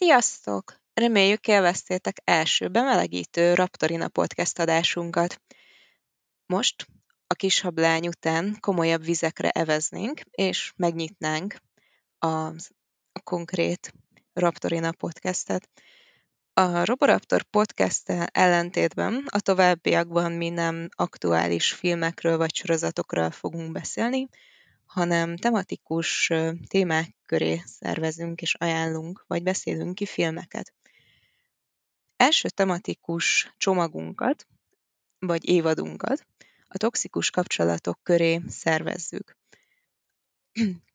Sziasztok! Reméljük, élveztétek első bemelegítő Raptorina Podcast adásunkat. Most a kishabb lány után komolyabb vizekre eveznénk, és megnyitnánk a konkrét Raptorina Podcastet. A Roboraptor Podcast-tel ellentétben a továbbiakban mi nem aktuális filmekről vagy sorozatokról fogunk beszélni, hanem tematikus témák köré szervezünk és ajánlunk, vagy beszélünk ki filmeket. Első tematikus csomagunkat, vagy évadunkat a toxikus kapcsolatok köré szervezzük.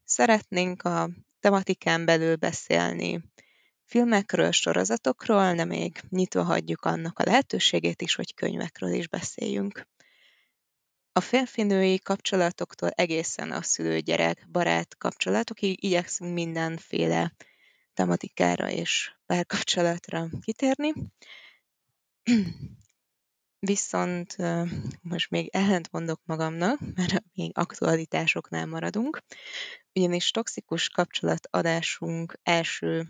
Szeretnénk a tematikán belül beszélni filmekről, sorozatokról, de még nyitva hagyjuk annak a lehetőségét is, hogy könyvekről is beszéljünk. A férfinői kapcsolatoktól egészen a szülő-gyerek, barát kapcsolatokig igyekszünk mindenféle tematikára és párkapcsolatra kitérni. Viszont most még ellentmondok magamnak, mert még aktualitásoknál maradunk, ugyanis toxikus kapcsolatadásunk első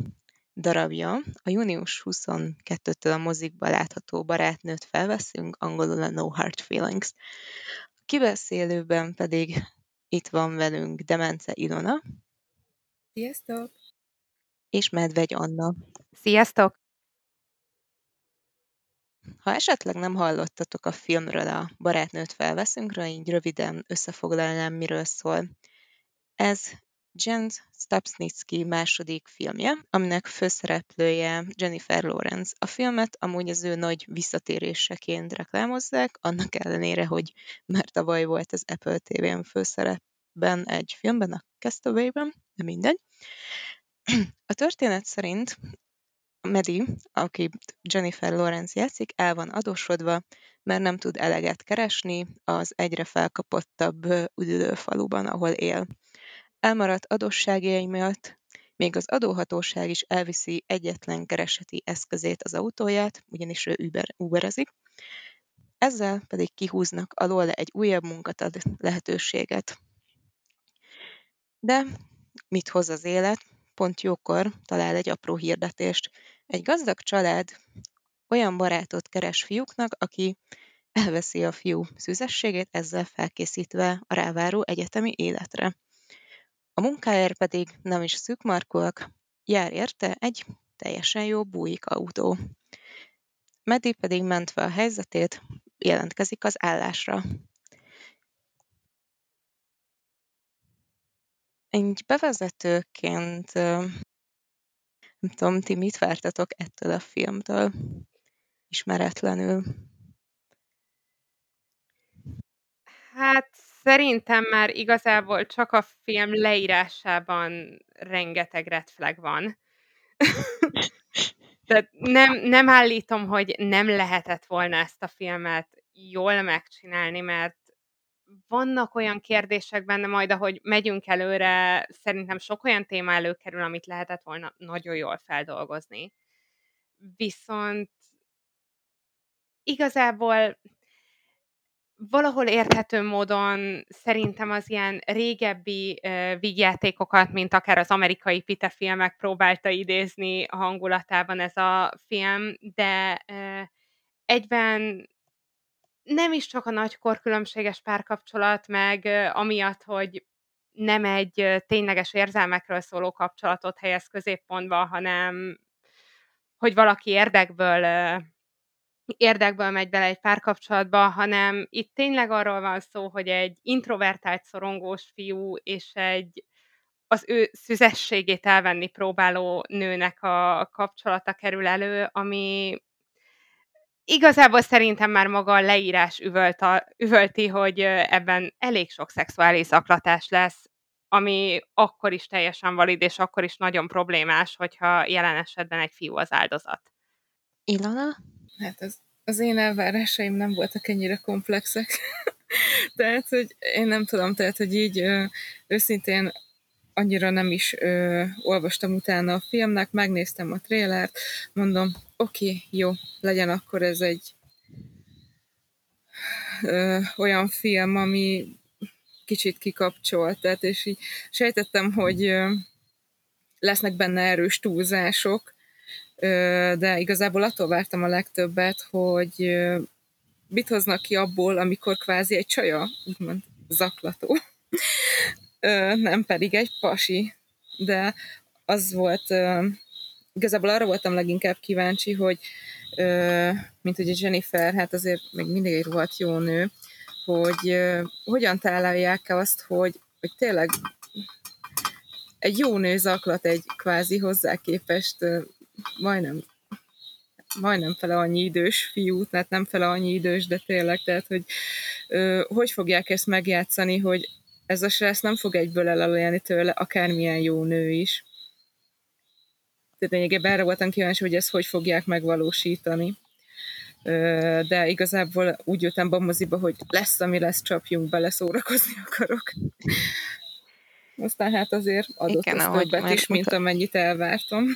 darabja a június 22-től a mozikba látható Barátnőt felveszünk, angolul a No Hard Feelings. A kibeszélőben pedig itt van velünk Demence Ilona. Sziasztok! És Medvegy Anna. Sziasztok! Ha esetleg nem hallottatok a filmről, a Barátnőt felveszünkről, így röviden összefoglalnám, miről szól. Ez Gene Stupnitsky második filmje, aminek főszereplője Jennifer Lawrence. A filmet amúgy az ő nagy visszatéréseként reklámozzák, annak ellenére, hogy már tavaly volt az Apple TV-n főszerepben egy filmben, a Castaway-ben, de mindegy. A történet szerint Maddie, aki Jennifer Lawrence játszik, el van adósodva, mert nem tud eleget keresni az egyre felkapottabb üdülőfaluban, ahol él. Elmaradt adósságjai miatt még az adóhatóság is elviszi egyetlen kereseti eszközét, az autóját, ugyanis ő uberezik. Ezzel pedig kihúznak alól egy újabb munkatad lehetőséget. De mit hoz az élet? Pont jókor talál egy apró hirdetést. Egy gazdag család olyan barátot keres fiúknak, aki elveszi a fiú szüzességét, ezzel felkészítve a ráváró egyetemi életre. A munkáért pedig nem is szűkmarkúak, jár érte egy teljesen jó Buick autó. Maddie pedig mentve a helyzetét, jelentkezik az állásra. Egy bevezetőként, nem tudom, ti mit vártatok ettől a filmtől, ismeretlenül? Hát szerintem már igazából csak a film leírásában rengeteg red flag van. Tehát nem állítom, hogy nem lehetett volna ezt a filmet jól megcsinálni, mert vannak olyan kérdések benne, majd ahogy megyünk előre, szerintem sok olyan téma előkerül, amit lehetett volna nagyon jól feldolgozni. Viszont igazából valahol érthető módon szerintem az ilyen régebbi vígjátékokat, mint akár az amerikai Pite filmek próbálta idézni a hangulatában ez a film, de egyben nem is csak a nagykor különbséges párkapcsolat, meg amiatt, hogy nem egy tényleges érzelmekről szóló kapcsolatot helyez középpontba, hanem hogy valaki érdekből megy bele egy párkapcsolatba, hanem itt tényleg arról van szó, hogy egy introvertált, szorongós fiú és egy az ő szüzességét elvenni próbáló nőnek a kapcsolata kerül elő, ami igazából szerintem már maga a leírás üvölti, hogy ebben elég sok szexuális zaklatás lesz, ami akkor is teljesen valid, és akkor is nagyon problémás, hogyha jelen esetben egy fiú az áldozat. Ilona? Hát az én elvárásaim nem voltak ennyire komplexek. Tehát, hogy én nem tudom, tehát, hogy így őszintén annyira nem is olvastam utána a filmnek, megnéztem a trélert, mondom, oké, jó, legyen akkor ez egy olyan film, ami kicsit kikapcsolt, tehát, és így sejtettem, hogy lesznek benne erős túlzások, de igazából attól vártam a legtöbbet, hogy mit hoznak ki abból, amikor kvázi egy csaja, úgymond zaklató, nem pedig egy pasi. De az volt, igazából arra voltam leginkább kíváncsi, hogy mint ugye Jennifer, hát azért még mindig volt jó nő, hogy hogyan találják azt, hogy tényleg egy jó nő zaklat egy kvázi hozzá képest majdnem fele annyi idős fiút, hát nem fele annyi idős, de tényleg, tehát hogy fogják ezt megjátszani, hogy ez a srác nem fog egyből elalajani tőle, akármilyen jó nő is. Tehát lényegében erre voltam kíváncsi, hogy ezt hogy fogják megvalósítani. De igazából úgy jöttem be a moziba, hogy lesz, ami lesz, csapjunk bele, szórakozni akarok. Aztán hát azért adott az többet is, mint amennyit elvártam.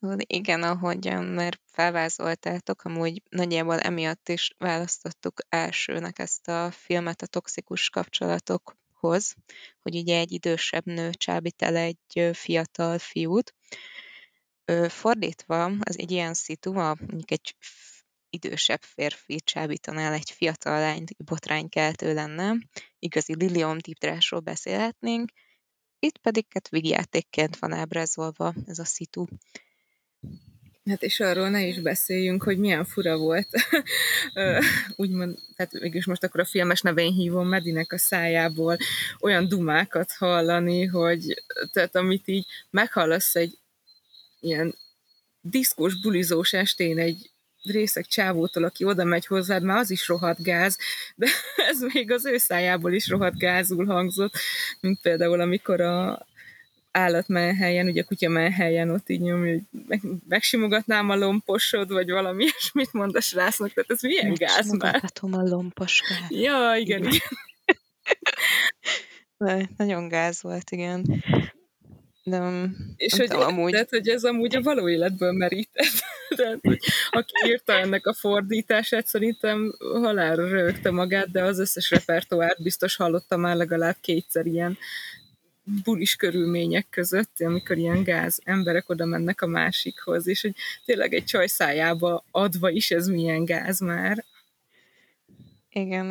Szóval igen, ahogyan már felvázoltátok, amúgy nagyjából emiatt is választottuk elsőnek ezt a filmet a toxikus kapcsolatokhoz, hogy ugye egy idősebb nő csábít el egy fiatal fiút. Fordítva, az egy ilyen szitu, mondjuk egy idősebb férfi csábítanál egy fiatal lányt, botránykeltő lenne, igazi liliomtiprásról beszélhetnénk, itt pedig vigyátékként van ábrázolva ez a szitu. Hát és arról ne is beszéljünk, hogy milyen fura volt. Úgymond, hát mégis most akkor a filmes nevén hívom, Medinek a szájából olyan dumákat hallani, hogy tehát amit így meghallasz egy ilyen diszkós, bulizós estén egy részeg csávótól, aki oda megy hozzád, már az is rohadt gáz, de ez még az ő szájából is rohadt gázul hangzott, mint például amikor a állatmenhelyen, ugye a kutyamenhelyen ott így nyomja, hogy megsimogatnám a lomposod, vagy valami ilyesmit mond a srácnak, tehát ez milyen gáz már. Megsimogathatom a lomposkát. Ja, igen. Nagyon gáz volt, igen. Nem, és nem hogy amúgy... érted, hogy ez amúgy a való életből merített. Tehát, aki írta ennek a fordítását, szerintem halálra röhögte magát, de az összes repertoárt biztos hallotta már legalább kétszer ilyen bulis körülmények között, amikor ilyen gáz emberek oda mennek a másikhoz, és hogy tényleg egy csaj szájába adva is ez milyen gáz már. Igen,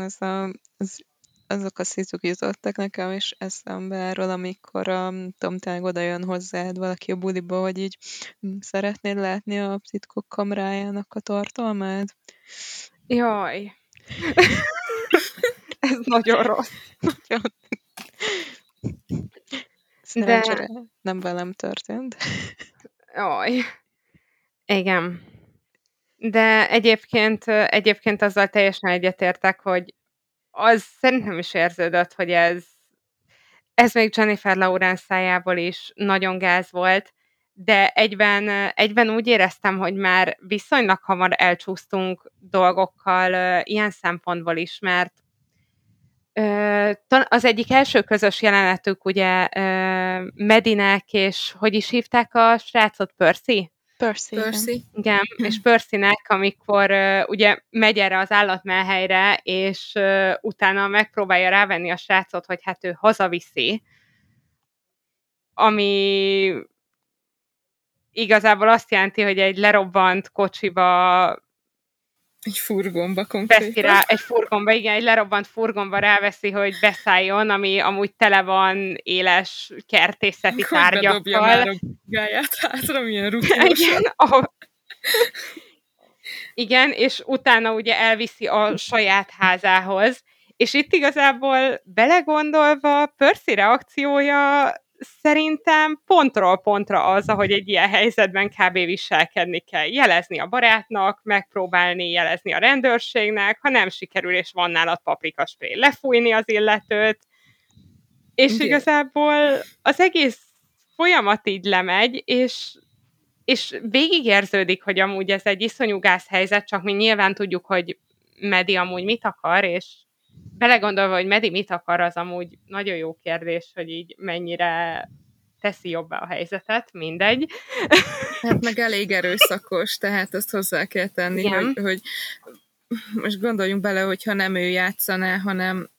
azok a szituk jutottak nekem is eszembe erről, amikor tényleg oda jön hozzád valaki a buliba, hogy így szeretnéd látni a titkok kamrájának a tartalmát? Jaj! Ez nagyon rossz. Nagyon. Szerencsére nem velem történt. Jaj! Igen. De egyébként azzal teljesen egyetértek, hogy az szerintem is érződött, hogy ez még Jennifer Lawrence szájából is nagyon gáz volt, de egyben úgy éreztem, hogy már viszonylag hamar elcsúsztunk dolgokkal ilyen szempontból is, mert az egyik első közös jelenetük ugye Medinek, és hogy is hívták a srácot, Percy? Percy. Igen, és Percynek, amikor ugye megy erre az állatmenhelyre, és utána megpróbálja rávenni a srácot, hogy hát ő hazaviszi, ami igazából azt jelenti, hogy egy lerobbant kocsiba, egy furgonba konkrétan. Rá, egy lerobbant furgonba ráveszi, hogy beszálljon, ami amúgy tele van éles kertészeti tárgyakkal. Hogy bedobja már a gáját hátra, milyen rúgós. Igen, és utána ugye elviszi a saját házához, és itt igazából belegondolva Percy reakciója szerintem pontról pontra az, ahogy egy ilyen helyzetben kb. Viselkedni kell. Jelezni a barátnak, megpróbálni jelezni a rendőrségnek, ha nem sikerül, és van nálad paprikaspray, lefújni az illetőt, és igazából az egész folyamat így lemegy, és végigérződik, hogy amúgy ez egy iszonyú gázhelyzet, csak mi nyilván tudjuk, hogy Medi amúgy mit akar, és belegondolva, hogy Medi mit akar, az amúgy nagyon jó kérdés, hogy így mennyire teszi jobbá a helyzetet, mindegy. Hát meg elég erőszakos, tehát azt hozzá kell tenni, hogy most gondoljunk bele, hogyha nem ő játszaná, hanem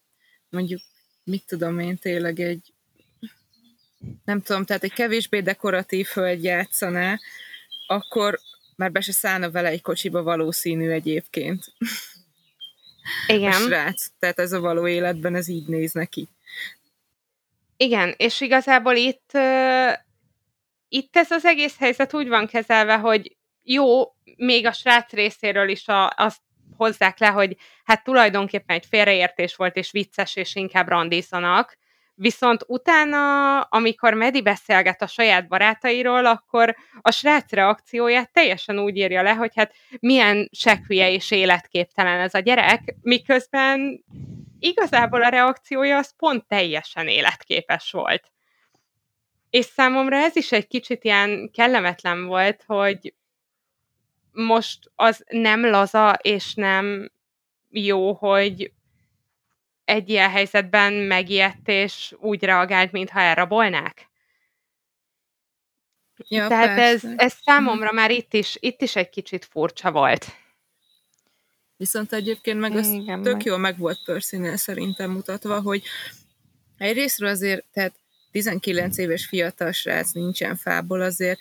mondjuk, mit tudom én, tényleg egy nem tudom, tehát egy kevésbé dekoratív hölgy játszaná, akkor már be se szállna vele egy kocsiba, valószínű egyébként. Igen. A srác. Tehát ez a való életben ez így néz neki. Igen, és igazából itt ez az egész helyzet úgy van kezelve, hogy jó, még a srác részéről is azt hozzák le, hogy hát tulajdonképpen egy félreértés volt, és vicces, és inkább randízanak. Viszont utána, amikor Medi beszélget a saját barátairól, akkor a srác reakcióját teljesen úgy írja le, hogy hát milyen sekhülye és életképtelen ez a gyerek, miközben igazából a reakciója az pont teljesen életképes volt. És számomra ez is egy kicsit ilyen kellemetlen volt, hogy most az nem laza és nem jó, hogy egy ilyen helyzetben megijedt, és úgy reagált, mintha elrabolnák. Ja, tehát ez számomra már itt is egy kicsit furcsa volt. Viszont egyébként meg az tök jól meg volt Percynél szerintem mutatva, hogy egyrésztről azért, tehát 19 éves fiatal srác nincsen fából azért,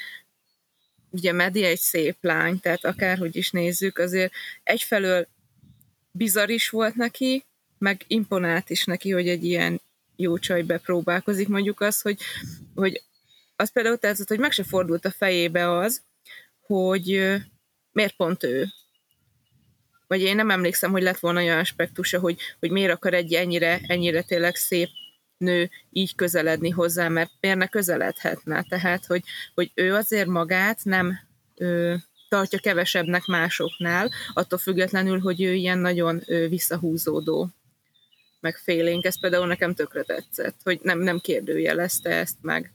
ugye Medi egy szép lány, tehát akárhogy is nézzük, azért egyfelől bizarr is volt neki, meg imponált is neki, hogy egy ilyen jó csaj bepróbálkozik, mondjuk az, hogy az például tetszett, hogy meg se fordult a fejébe az, hogy miért pont ő. Vagy én nem emlékszem, hogy lett volna olyan aspektusa, hogy miért akar egy ennyire tényleg szép nő így közeledni hozzá, mert miért ne közeledhetne. Tehát, hogy ő azért magát nem tartja kevesebbnek másoknál, attól függetlenül, hogy ő ilyen nagyon visszahúzódó, meg félénk. Ez például nekem tökre tetszett, hogy nem kérdőjelezte ezt meg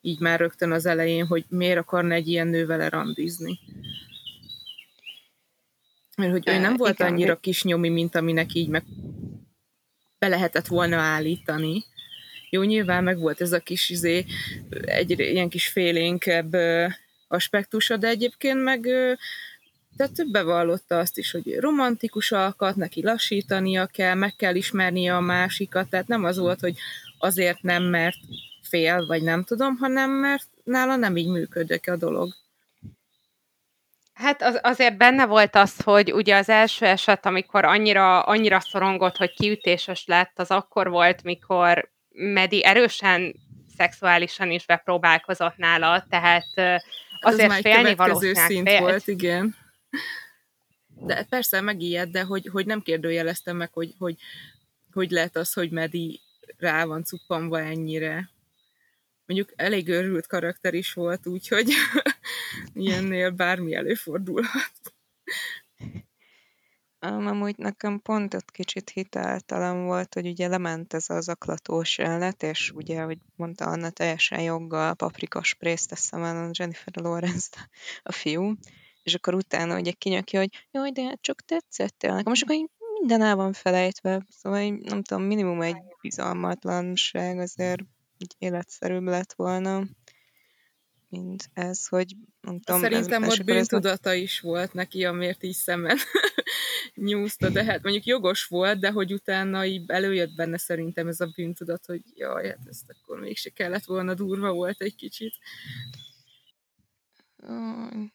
így már rögtön az elején, hogy miért akarna egy ilyen nővel randizni. Mert hogy ő nem volt annyira kisnyomi, mint aminek így meg be lehetett volna állítani. Jó, nyilván meg volt ez a kis egy ilyen kis félénkebb aspektusa, de egyébként meg tehát bevallotta azt is, hogy romantikus alkat, neki lassítania kell, meg kell ismernie a másikat, tehát nem az volt, hogy azért nem, mert fél, vagy nem tudom, hanem mert nála nem így működik a dolog. Hát azért benne volt az, hogy ugye az első eset, amikor annyira szorongott, hogy kiütéses lett, az akkor volt, mikor Medi erősen szexuálisan is bepróbálkozott nála, tehát azért az félni valószínűleg szint volt, igen. De persze megijedt, de hogy nem kérdőjeleztem meg, hogy lehet az, hogy Medi rá van cuppanva ennyire. Mondjuk elég örült karakter is volt, úgyhogy ilyennél bármi előfordulhat. Amúgy nekem pont ott kicsit hiteltelen volt, hogy ugye lement ez az zaklatós jelenet, és ugye, hogy mondta Anna teljesen joggal, paprikasprészt teszem el a Jennifer Lawrence a fiú, és akkor utána ugye kinyakja, hogy jaj, de hát csak tetszett el nekem, és akkor így minden el van felejtve, szóval nem tudom, minimum egy bizalmatlanság azért így életszerűbb lett volna, mint ez, hogy nem tudom. Szerintem ott bűntudata is volt neki, amiért így szemben nyúzta, de hát mondjuk jogos volt, de hogy utána így előjött benne szerintem ez a bűntudat, hogy jaj, hát ezt akkor mégse kellett volna, durva volt egy kicsit.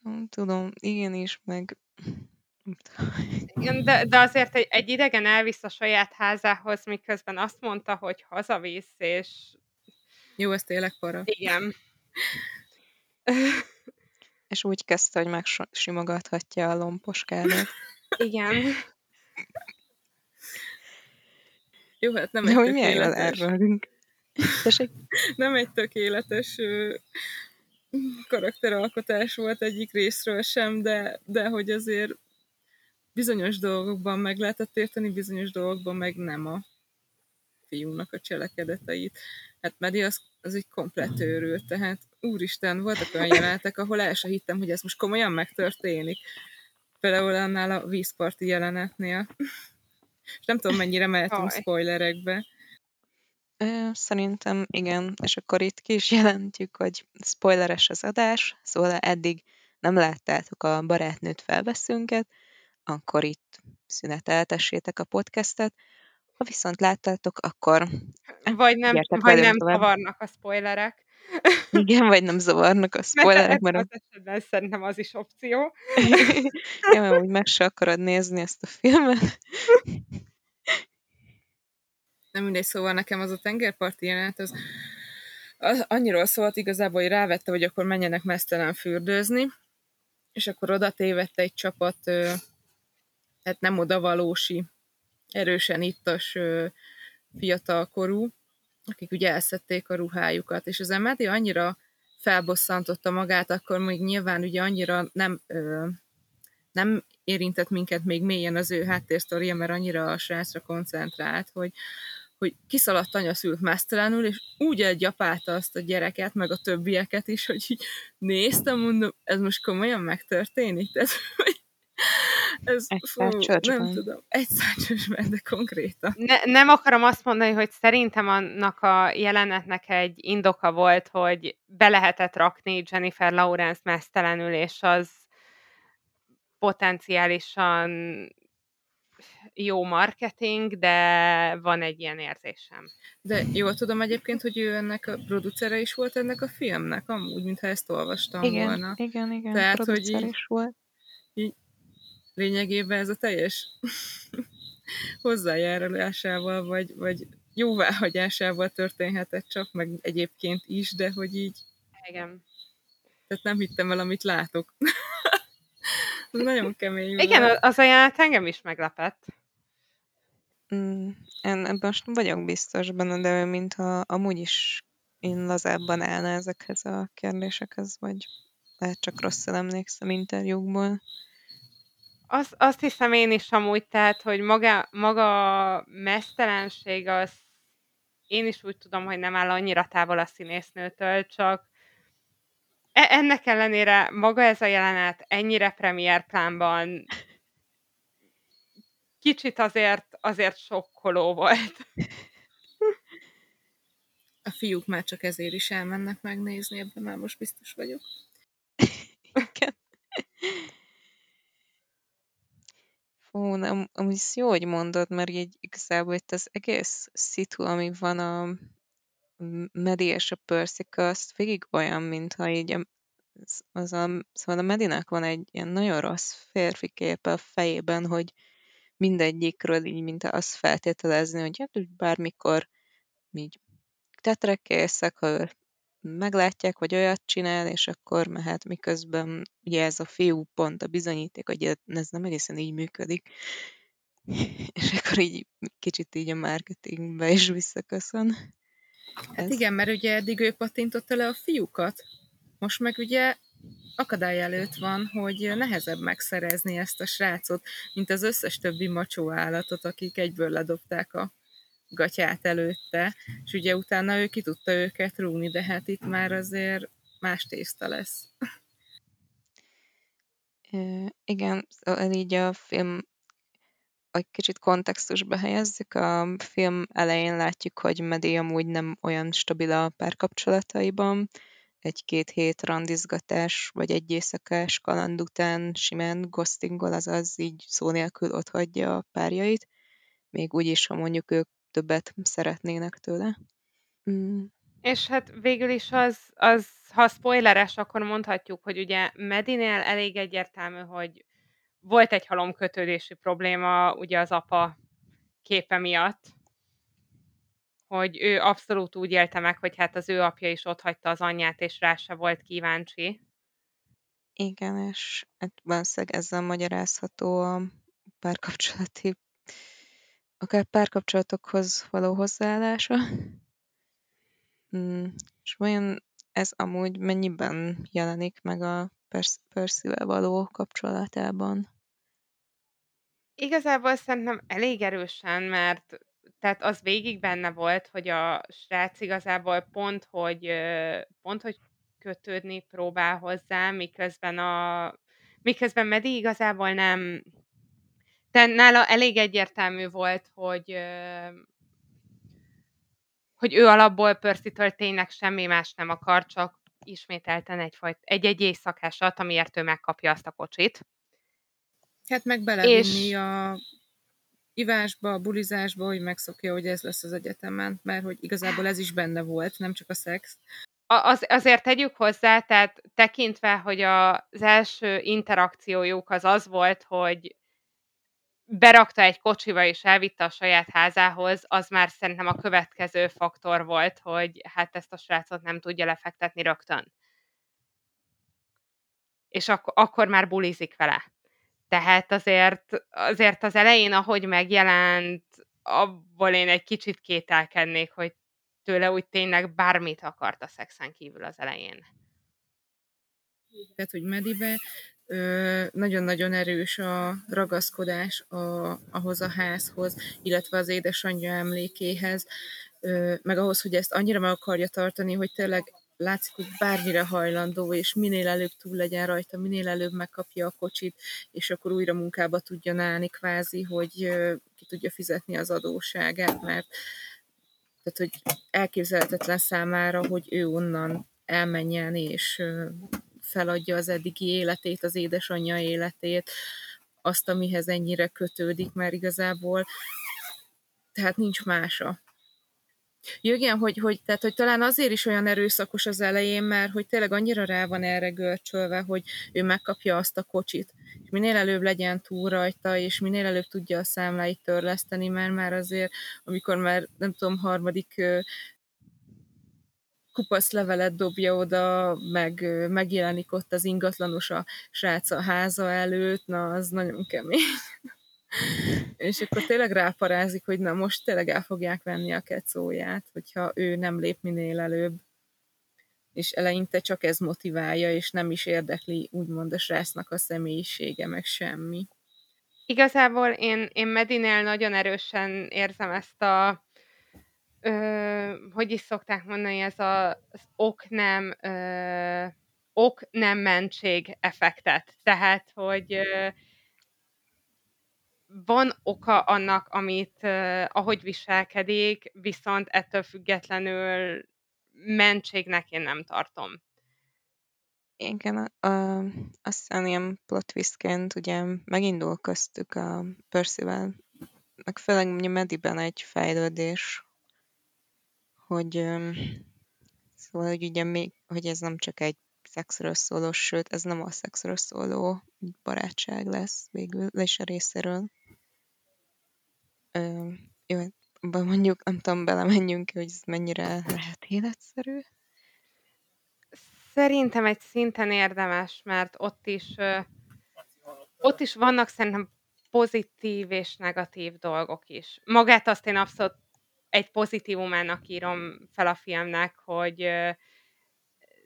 Nem tudom, igen is, meg de azért egy idegen elvisz a saját házához, miközben azt mondta, hogy hazavisz, és jó, ez tényleg para. Igen. És úgy kezdte, hogy megsimogathatja a lomposkádát. Igen. Jó, hát nem egy tökéletes. Nem egy tökéletes karakteralkotás volt egyik részről sem, de hogy azért bizonyos dolgokban meg lehetett érteni, bizonyos dolgokban meg nem a fiúnak a cselekedeteit. Hát Medi az egy komplett őrült, tehát úristen, voltak olyan jelenetek, ahol el se hittem, hogy ez most komolyan megtörténik. Például annál a vízparti jelenetnél. És nem tudom, mennyire mehetünk spoilerekbe. Szerintem igen, és akkor itt ki is jelentjük, hogy spoileres az adás, szóval eddig nem láttátok a Barátnőt felveszünket, akkor itt szüneteltessétek a podcastet, Ha viszont láttátok, akkor... Vagy nem zavarnak a spoilerek. Igen, vagy nem zavarnak a spoilerek. Mert az esetben szerintem az is opció. Ja, mert úgy meg se akarod nézni ezt a filmet. Nem mindegy, szóval nekem az a tengerparti jelenet, az annyiról szólt igazából, hogy rávette, hogy akkor menjenek mesztelen fürdőzni, és akkor oda tévedt egy csapat, hát nem odavalósi, erősen ittas fiatalkorú, akik ugye elszedték a ruhájukat, és az Emádi annyira felbosszantotta magát, akkor még nyilván ugye annyira nem érintett minket még mélyen az ő háttérsztoria, mert annyira a srácra koncentrált, hogy kiszaladt anyaszült mesztelenül, és úgy elgyapálta azt a gyereket, meg a többieket is, hogy így néztem, mondom, ez most komolyan megtörténik? Nem tudom. Egy szárcsösben, de konkrétan. Nem akarom azt mondani, hogy szerintem annak a jelenetnek egy indoka volt, hogy be lehetett rakni Jennifer Lawrence mesztelenül, és az potenciálisan jó marketing, de van egy ilyen érzésem. De jól tudom egyébként, hogy ő ennek a producere is volt ennek a filmnek, amúgy, mintha ezt olvastam volna. Igen, tehát, producer hogy is volt. Így lényegében ez a teljes hozzájárulásával, vagy jóváhagyásával történhetett csak, meg egyébként is, de hogy így... Igen. Tehát nem hittem el, amit látok. Nagyon kemény. Igen, az ajánlat engem is meglepett. Én most vagyok biztos benne, de mintha amúgy is én lazábban állna ezekhez a kérdésekhez, vagy lehet csak rosszul emlékszem interjúkból. Azt hiszem én is amúgy, tehát, hogy maga a mesztelenség, az én is úgy tudom, hogy nem áll annyira távol a színésznőtől, csak ennek ellenére maga ez a jelenet ennyire premierplánban kicsit azért sokkoló volt. A fiúk már csak ezért is elmennek megnézni, ebben már most biztos vagyok. Fú, nem, amúgy jó, hogy mondod, mert így igazából itt az egész szitu, ami van a Maddie és a Percy-ka, azt végig olyan, mintha így szóval a Maddie-nek van egy ilyen nagyon rossz férfi kép a fejében, hogy mindegyikről így, mint azt feltételezni, hogy hát bármikor így tetrekészek, ha meglátják, vagy olyat csinál, és akkor mehet, miközben ugye ez a fiú pont a bizonyíték, hogy ez nem egészen így működik. És akkor így kicsit így a marketingbe is visszaköszön. Hát igen, mert ugye eddig ő pattintotta le a fiúkat. Most meg ugye akadály előtt van, hogy nehezebb megszerezni ezt a srácot, mint az összes többi macsó állatot, akik egyből ledobták a gatyát előtte, és ugye utána ő ki tudta őket rúgni, de hát itt már azért más tészta lesz. Igen, így a film, egy kicsit kontextusba helyezzük, a film elején látjuk, hogy Maddie amúgy nem olyan stabil a párkapcsolataiban, 1-2 hét randizgatás, vagy egy éjszakás kaland után simán ghostingol, azaz így szó nélkül otthagyja a párjait, még úgy is, ha mondjuk ők többet szeretnének tőle. És hát végül is ha spoileres, akkor mondhatjuk, hogy ugye Maddie-nél elég egyértelmű, hogy volt egy halomkötődési probléma ugye az apa képe miatt, hogy ő abszolút úgy élte meg, hogy hát az ő apja is otthagyta az anyját, és rá se volt kíváncsi. Igen, és hát valószínűleg ezzel magyarázható a párkapcsolatokhoz való hozzáállása. És vajon ez amúgy mennyiben jelenik meg a Percyvel való kapcsolatában? Igazából szerintem elég erősen, mert tehát az végig benne volt, hogy a srác igazából pont hogy kötődni próbál hozzá, miközben Maddie igazából nem. De nála elég egyértelmű volt, hogy ő alapból Percytől tényleg semmi más nem akar, csak ismételten egy éjszakásat, amiért ő megkapja azt a kocsit. Hát meg belevinni a ivásba, bulizásba, hogy megszokja, hogy ez lesz az egyetemen, mert hogy igazából ez is benne volt, nem csak a szex. Azért tegyük hozzá, tehát tekintve, hogy az első interakciójuk az volt, hogy berakta egy kocsiba és elvitte a saját házához, az már szerintem a következő faktor volt, hogy hát ezt a srácot nem tudja lefektetni rögtön. És akkor már bulizik vele. Tehát azért az elején, ahogy megjelent, abból én egy kicsit kételkednék, hogy tőle úgy tényleg bármit akart a szexen kívül az elején. Tehát, hogy Medibe nagyon-nagyon erős a ragaszkodás ahhoz a házhoz, illetve az édesanyja emlékéhez, meg ahhoz, hogy ezt annyira meg akarja tartani, hogy tényleg látszik, hogy bármire hajlandó, és minél előbb túl legyen rajta, minél előbb megkapja a kocsit, és akkor újra munkába tudjon állni, kvázi, hogy ki tudja fizetni az adósságát, mert tehát, hogy elképzelhetetlen számára, hogy ő onnan elmenjen, és feladja az eddigi életét, az édesanyja életét, azt, amihez ennyire kötődik, mert igazából tehát nincs mása. Jögjen, hogy talán azért is olyan erőszakos az elején, mert hogy tényleg annyira rá van erre görcsölve, hogy ő megkapja azt a kocsit, és minél előbb legyen túl rajta, és minél előbb tudja a számláit törleszteni, mert már azért, amikor már nem tudom, harmadik kupaszlevelet dobja oda, meg megjelenik ott az ingatlanos a srác a háza előtt, na az nagyon kemény. És akkor tényleg ráparázik, hogy na most tényleg el fogják venni a kecóját, hogyha ő nem lép minél előbb. És eleinte csak ez motiválja, és nem is érdekli úgymond a srácnak a személyisége, meg semmi. Igazából én Medinél nagyon erősen érzem ezt a hogy is szokták mondani, ez az ok nem mentség effektet. Tehát, hogy van oka annak, amit ahogy viselkedik, viszont ettől függetlenül mentségnek én nem tartom. Igen, aztán ilyen plot twistként ugye megindul köztük a Percival, meg főleg Mediben egy fejlődés, hogy szóval, hogy ugye még, hogy ez nem csak egy szexről szóló, sőt, ez nem a szexről szóló barátság lesz végül, és a részéről. Jó, mondjuk, nem tudom, belemenjünk ki, hogy ez mennyire lehet életszerű. Szerintem egy szinten érdemes, mert ott is vannak szerintem pozitív és negatív dolgok is. Magát azt én abszolút egy pozitívumának írom fel a filmnek, hogy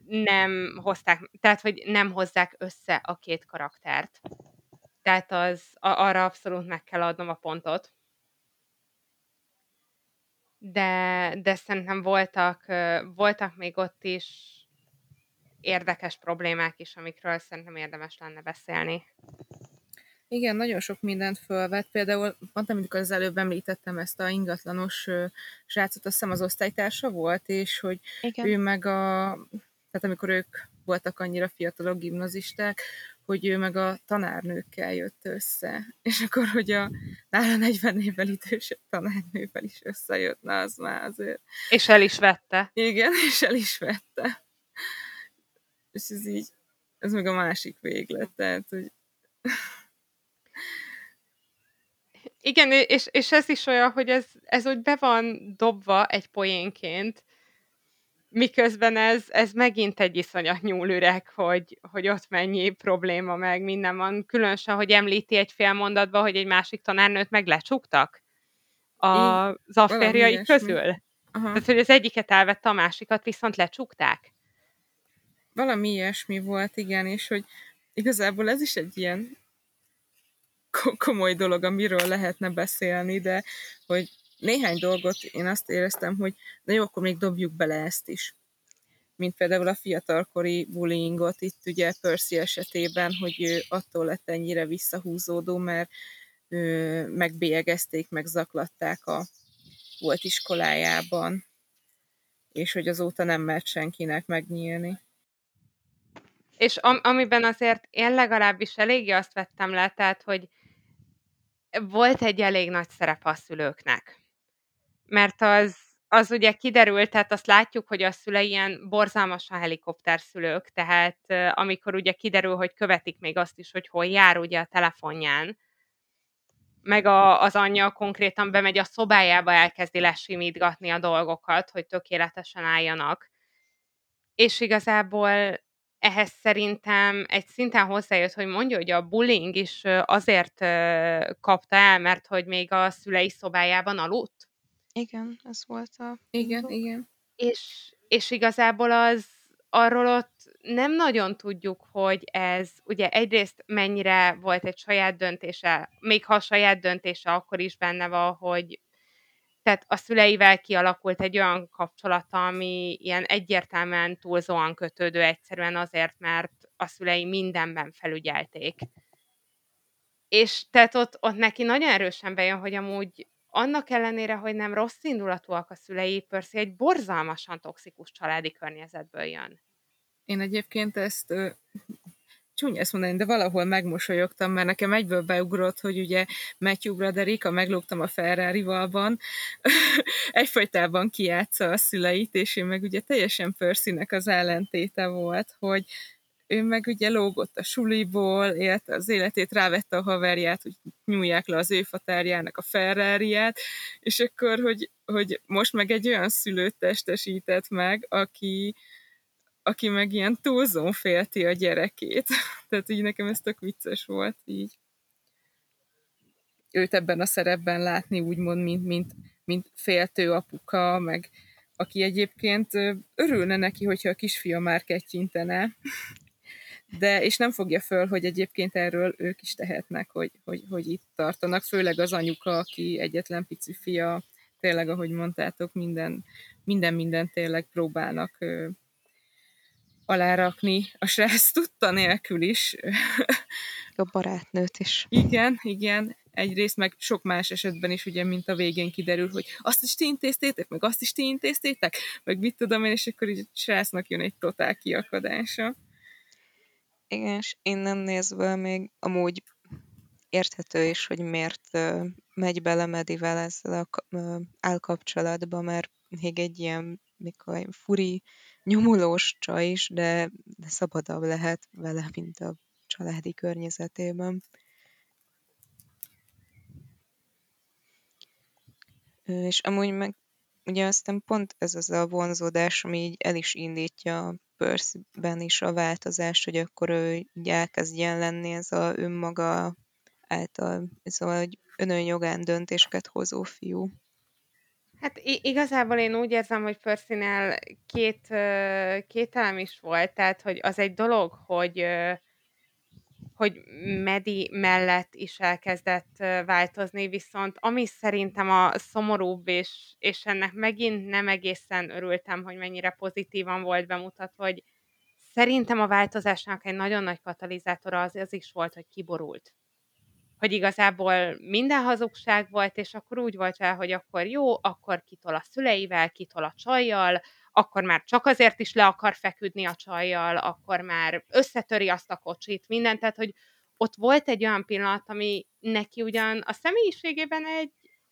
nem hozták, tehát hogy nem hozzák össze a két karaktert. Tehát arra abszolút meg kell adnom a pontot. De szerintem voltak még ott is érdekes problémák is, amikről szerintem érdemes lenne beszélni. Igen, nagyon sok mindent fölvett. Például pont amikor az előbb említettem ezt a ingatlanos srácot, azt hiszem az osztálytársa volt, és hogy igen. Ő meg tehát amikor ők voltak annyira fiatalok gimnazisták, hogy ő meg a tanárnőkkel jött össze. És akkor, hogy a nála 40 évvel idősebb tanárnővel is összejött, na az már azért. És el is vette. Igen, és el is vette. És ez így, ez meg a másik véglet, tehát, hogy... Igen, és ez is olyan, hogy ez úgy be van dobva egy poénként, miközben ez megint egy iszonyat nyúlüreg, hogy ott mennyi probléma, meg minden van. Különösen, hogy említi egy fél mondatban, hogy egy másik tanárnőt meg lecsuktak az afférjai közül. Tehát, hogy az egyiket elvette, a másikat viszont lecsukták. Valami ilyesmi volt, igen, és hogy igazából ez is egy ilyen komoly dolog, amiről lehetne beszélni, de hogy néhány dolgot én azt éreztem, hogy na jó, akkor még dobjuk bele ezt is. Mint például a fiatalkori bullyingot itt ugye Percy esetében, hogy ő attól lett ennyire visszahúzódó, mert megbélyegezték, megzaklatták a volt iskolájában, és hogy azóta nem mert senkinek megnyílni. És amiben azért én legalábbis eléggé azt vettem le, tehát, hogy volt egy elég nagy szerep a szülőknek. Mert az ugye kiderült, tehát azt látjuk, hogy a szülei ilyen borzalmasan helikopterszülők, tehát amikor ugye kiderül, hogy követik még azt is, hogy hol jár ugye a telefonján, meg az anyja konkrétan bemegy a szobájába, elkezdi lesimítgatni a dolgokat, hogy tökéletesen álljanak. És igazából ehhez szerintem egy szinten hozzájött, hogy mondja, hogy a bullying is azért kapta el, mert hogy még a szülei szobájában aludt. Igen, ez volt a... Igen. És igazából arról ott nem nagyon tudjuk, hogy ez ugye egyrészt mennyire volt egy saját döntése, még ha a saját döntése, akkor is benne van, hogy tehát a szüleivel kialakult egy olyan kapcsolata, ami ilyen egyértelműen túlzóan kötődő egyszerűen azért, mert a szülei mindenben felügyelték. És tehát ott neki nagyon erősen bejön, hogy amúgy annak ellenére, hogy nem rossz indulatúak a szülei, Percy egy borzalmasan toxikus családi környezetből jön. Én egyébként ezt csúnya ezt mondani, de valahol megmosolyogtam, mert nekem egyből beugrott, hogy ugye Matthew Broderick, a Meglógtam a Ferrari-valban, egyfajtában kijátsza a szüleit, és én meg ugye teljesen Percynek az ellentéte volt, hogy ő meg ugye lógott a suliból, élte az életét, rávette a haverját, hogy nyúlják le az ő fatárjának a Ferrariát, és akkor, hogy most meg egy olyan szülőt testesített meg, aki meg ilyen túlzón félti a gyerekét. Tehát így nekem ez tök vicces volt így. Őt ebben a szerepben látni úgymond, mint féltő apuka, meg aki egyébként örülne neki, hogyha a kisfia már kettyintene. De, és nem fogja föl, hogy egyébként erről ők is tehetnek, hogy itt tartanak, főleg az anyuka, aki egyetlen pici fia, tényleg, ahogy mondtátok, minden tényleg próbálnak alárakni. A srác tudta nélkül is. A barátnőt is. Igen. Egyrészt meg sok más esetben is, ugye, mint a végén kiderül, hogy azt is ti intéztétek, meg azt is ti intéztétek, meg mit tudom én, és akkor így a srácnak jön egy totál kiakadása. Igen, és innen nézve még amúgy érthető is, hogy miért megy bele Medivel ezzel állkapcsolatba, mert még egy ilyen furi, nyomulós csaj is, de szabadabb lehet vele, mint a családi környezetében. És amúgy meg ugye aztán pont ez az a vonzódás, ami így el is indítja a Percyben is a változást, hogy akkor ő így elkezdjen lenni ez a önmaga által, szóval hogy önjogán döntéseket hozó fiú. Hát igazából én úgy érzem, hogy Percynél két elem is volt, tehát hogy az egy dolog, hogy Medi mellett is elkezdett változni, viszont ami szerintem a szomorúbb, és ennek megint nem egészen örültem, hogy mennyire pozitívan volt bemutatva, hogy szerintem a változásnak egy nagyon nagy katalizátora az is volt, hogy kiborult. Hogy igazából minden hazugság volt, és akkor úgy volt vele, hogy akkor jó, akkor kitol a szüleivel, kitol a csajjal, akkor már csak azért is le akar feküdni a csajjal, akkor már összetöri azt a kocsit, mindent, tehát hogy ott volt egy olyan pillanat, ami neki ugyan a személyiségében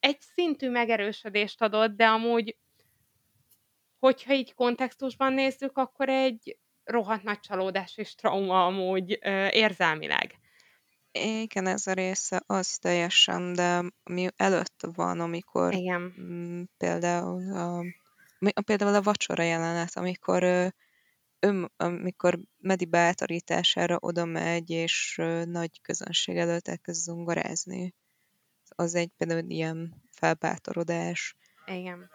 egy szintű megerősödést adott, de amúgy, hogyha így kontextusban nézzük, akkor egy rohadt nagy csalódás és trauma amúgy érzelmileg. Igen, ez a része az teljesen, de mi előtt van, amikor például a vacsora jelenet, amikor Medi bátorítására oda megy, és nagy közönség előtt elkezd zongorázni. Az egy például ilyen felbátorodás. Igen.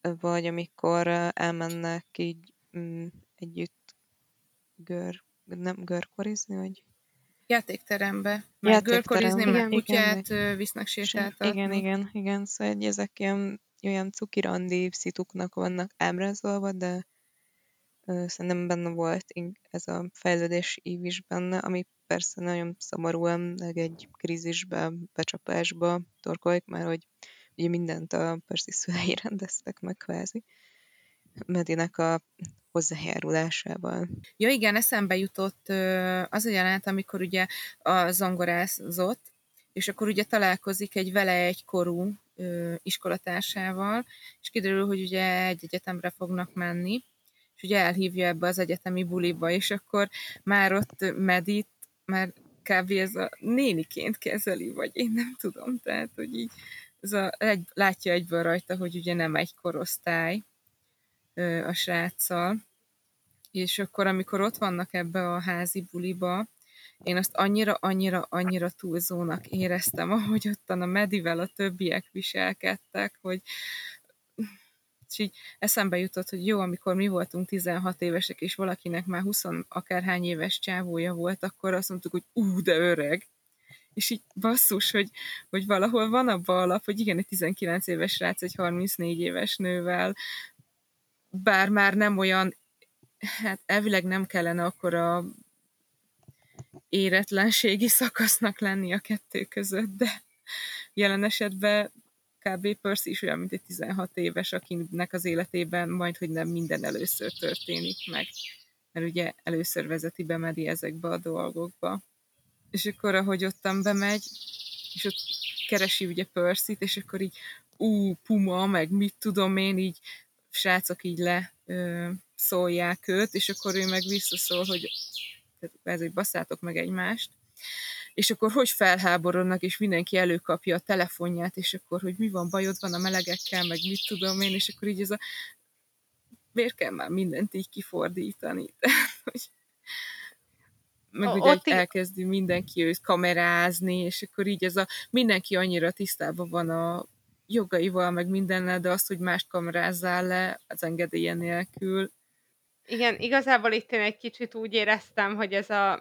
Vagy amikor elmennek így együtt görkorizni, vagy... Játékterembe. Már görkorizni, meg kutyát visznek sétáltatni. Igen. Szóval ezek ilyen olyan cukirandi szituknak vannak ábrázolva, de szerintem benne volt ez a fejlődés ív is benne, ami persze nagyon szomorúan, meg egy krízisbe, becsapásba torkolik, mert hogy ugye mindent a Percy szülei rendeztek meg kvázi Medinek a hozzájárulásával. Ja igen, eszembe jutott az a jelenet, amikor ugye a zongorázott, és akkor ugye találkozik egy vele egykorú iskolatársával, és kiderül, hogy ugye egy egyetemre fognak menni, és ugye elhívja ebbe az egyetemi buliba, és akkor már ott medit, már kb. Ez a néniként kezeli, vagy én nem tudom, tehát, hogy így ez a, látja egyből rajta, hogy ugye nem egy korosztály a sráccal, és akkor amikor ott vannak ebbe a házi buliba, én azt annyira túlzónak éreztem, ahogy ottan a Medivel a többiek viselkedtek, hogy és így eszembe jutott, hogy jó, amikor mi voltunk 16 évesek, és valakinek már 20 akárhány éves csávója volt, akkor azt mondtuk, hogy de öreg. És így basszus, hogy valahol van abba alap, hogy igen, egy 19 éves srác egy 34 éves nővel, bár már nem olyan, hát elvileg nem kellene akkora éretlenségi szakasznak lenni a kettő között, de jelen esetben kb. Percy is olyan, mint egy 16 éves, akinek az életében majdhogy nem minden először történik meg. Mert ugye először vezeti be Medi ezekbe a dolgokba. És akkor, ahogy ottan bemegy, és ott keresi ugye Percyt, és akkor így puma, meg mit tudom én, így srácok így leszólják őt, és akkor ő meg visszaszól, hogy basszátok meg egymást. És akkor hogy felháborodnak, és mindenki előkapja a telefonját, és akkor, hogy mi van, bajod van a melegekkel, meg mit tudom én, és akkor így ez a... Miért kell már mindent így kifordítani? Meg ugye elkezdi mindenki őt kamerázni, és akkor így ez a... Mindenki annyira tisztában van a jogaival, meg mindennel, de azt, hogy mást kamerázzál le az engedélye nélkül. Igen, igazából itt én egy kicsit úgy éreztem, hogy ez a...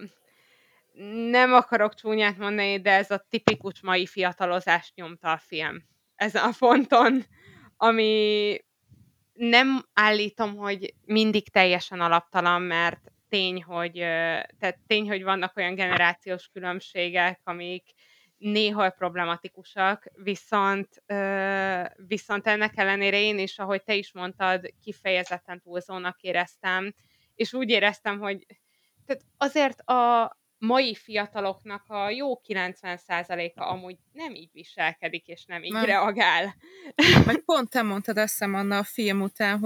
Nem akarok csúnyát mondani, de ez a tipikus mai fiatalozást nyomta a film. Ez a fonton, ami nem állítom, hogy mindig teljesen alaptalan, mert tény, hogy vannak olyan generációs különbségek, amik néha problematikusak, viszont ennek ellenére én is, ahogy te is mondtad, kifejezetten túlzónak éreztem, és úgy éreztem, hogy tehát azért a mai fiataloknak a jó 90%-a amúgy nem így viselkedik, és nem így reagál. Meg pont te mondtad, azt hiszem, Anna, a film után,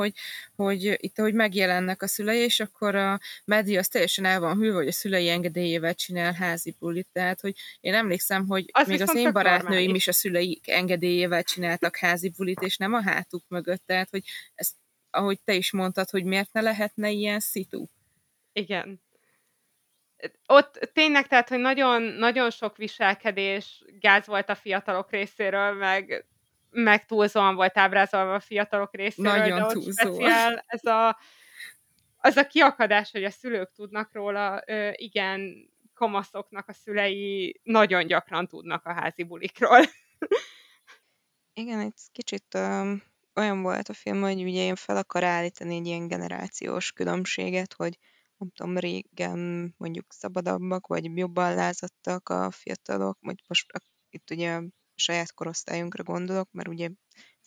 hogy itt, ahogy megjelennek a szülei, és akkor a Medi az teljesen el van hűlve, hogy a szülei engedélyével csinál házi bulit, tehát, hogy én emlékszem, hogy az még az én barátnőim is a szüleik engedélyével csináltak házi bulit, és nem a hátuk mögött, tehát, hogy ez, ahogy te is mondtad, hogy miért ne lehetne ilyen szitu. Igen. Ott tényleg, tehát, hogy nagyon, nagyon sok viselkedés gáz volt a fiatalok részéről, meg túlzóan volt ábrázolva a fiatalok részéről. Nagyon túlzóan. Speciál ez az a kiakadás, hogy a szülők tudnak róla, igen, kamaszoknak a szülei nagyon gyakran tudnak a házi bulikról. Igen, egy kicsit olyan volt a film, hogy ugye én fel akar állítani egy ilyen generációs különbséget, hogy nem tudom, régen mondjuk szabadabbak, vagy jobban lázadtak a fiatalok, vagy most itt ugye a saját korosztályunkra gondolok, mert ugye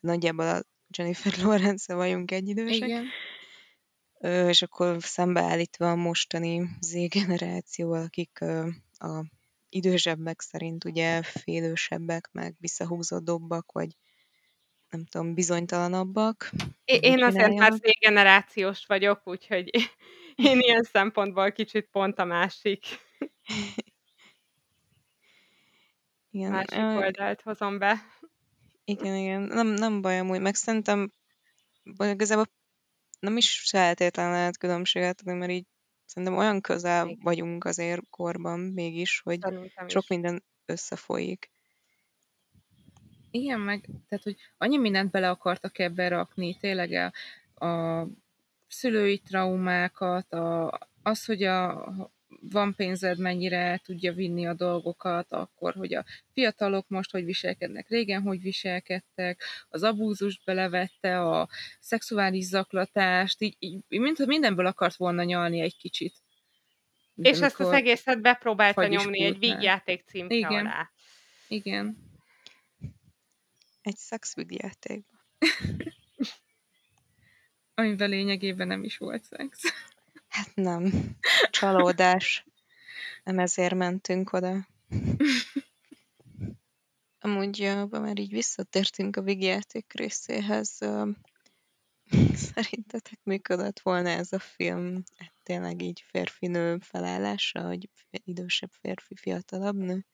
nagyjából a Jennifer Lawrence-el vagyunk egyidősek. Igen. És akkor szembeállítva a mostani Z-generációval, akik a idősebbek szerint ugye félősebbek, meg visszahúzódóbbak, vagy nem tudom, bizonytalanabbak. Én azért már Z-generációs vagyok, úgyhogy... Én ilyen szempontból kicsit pont a másik oldalt hozom be. Igen. Nem baj amúgy, meg szerintem igazából nem is feltétlenül lehet különbséget, mert így szerintem olyan közel vagyunk azért korban mégis, hogy sok minden összefolyik. Igen, meg tehát, hogy annyi mindent bele akartak ebbe rakni, tényleg a szülői traumákat, az, hogy van pénzed, mennyire tudja vinni a dolgokat, akkor, hogy a fiatalok most hogy viselkednek, régen hogy viselkedtek, az abúzust belevette, a szexuális zaklatást, így mintha mindenből akart volna nyalni egy kicsit. És ezt az egészet bepróbálta nyomni egy vígjáték címke alá. Igen. Egy szexvígjátékban. Amiben lényegében nem is volt szex. Hát nem. Csalódás. Nem ezért mentünk oda. Amúgy, ha már így visszatértünk a vígjáték részéhez, szerintetek működött volna ez a film? Tényleg így férfinő felállása, hogy idősebb férfi, fiatalabb nő?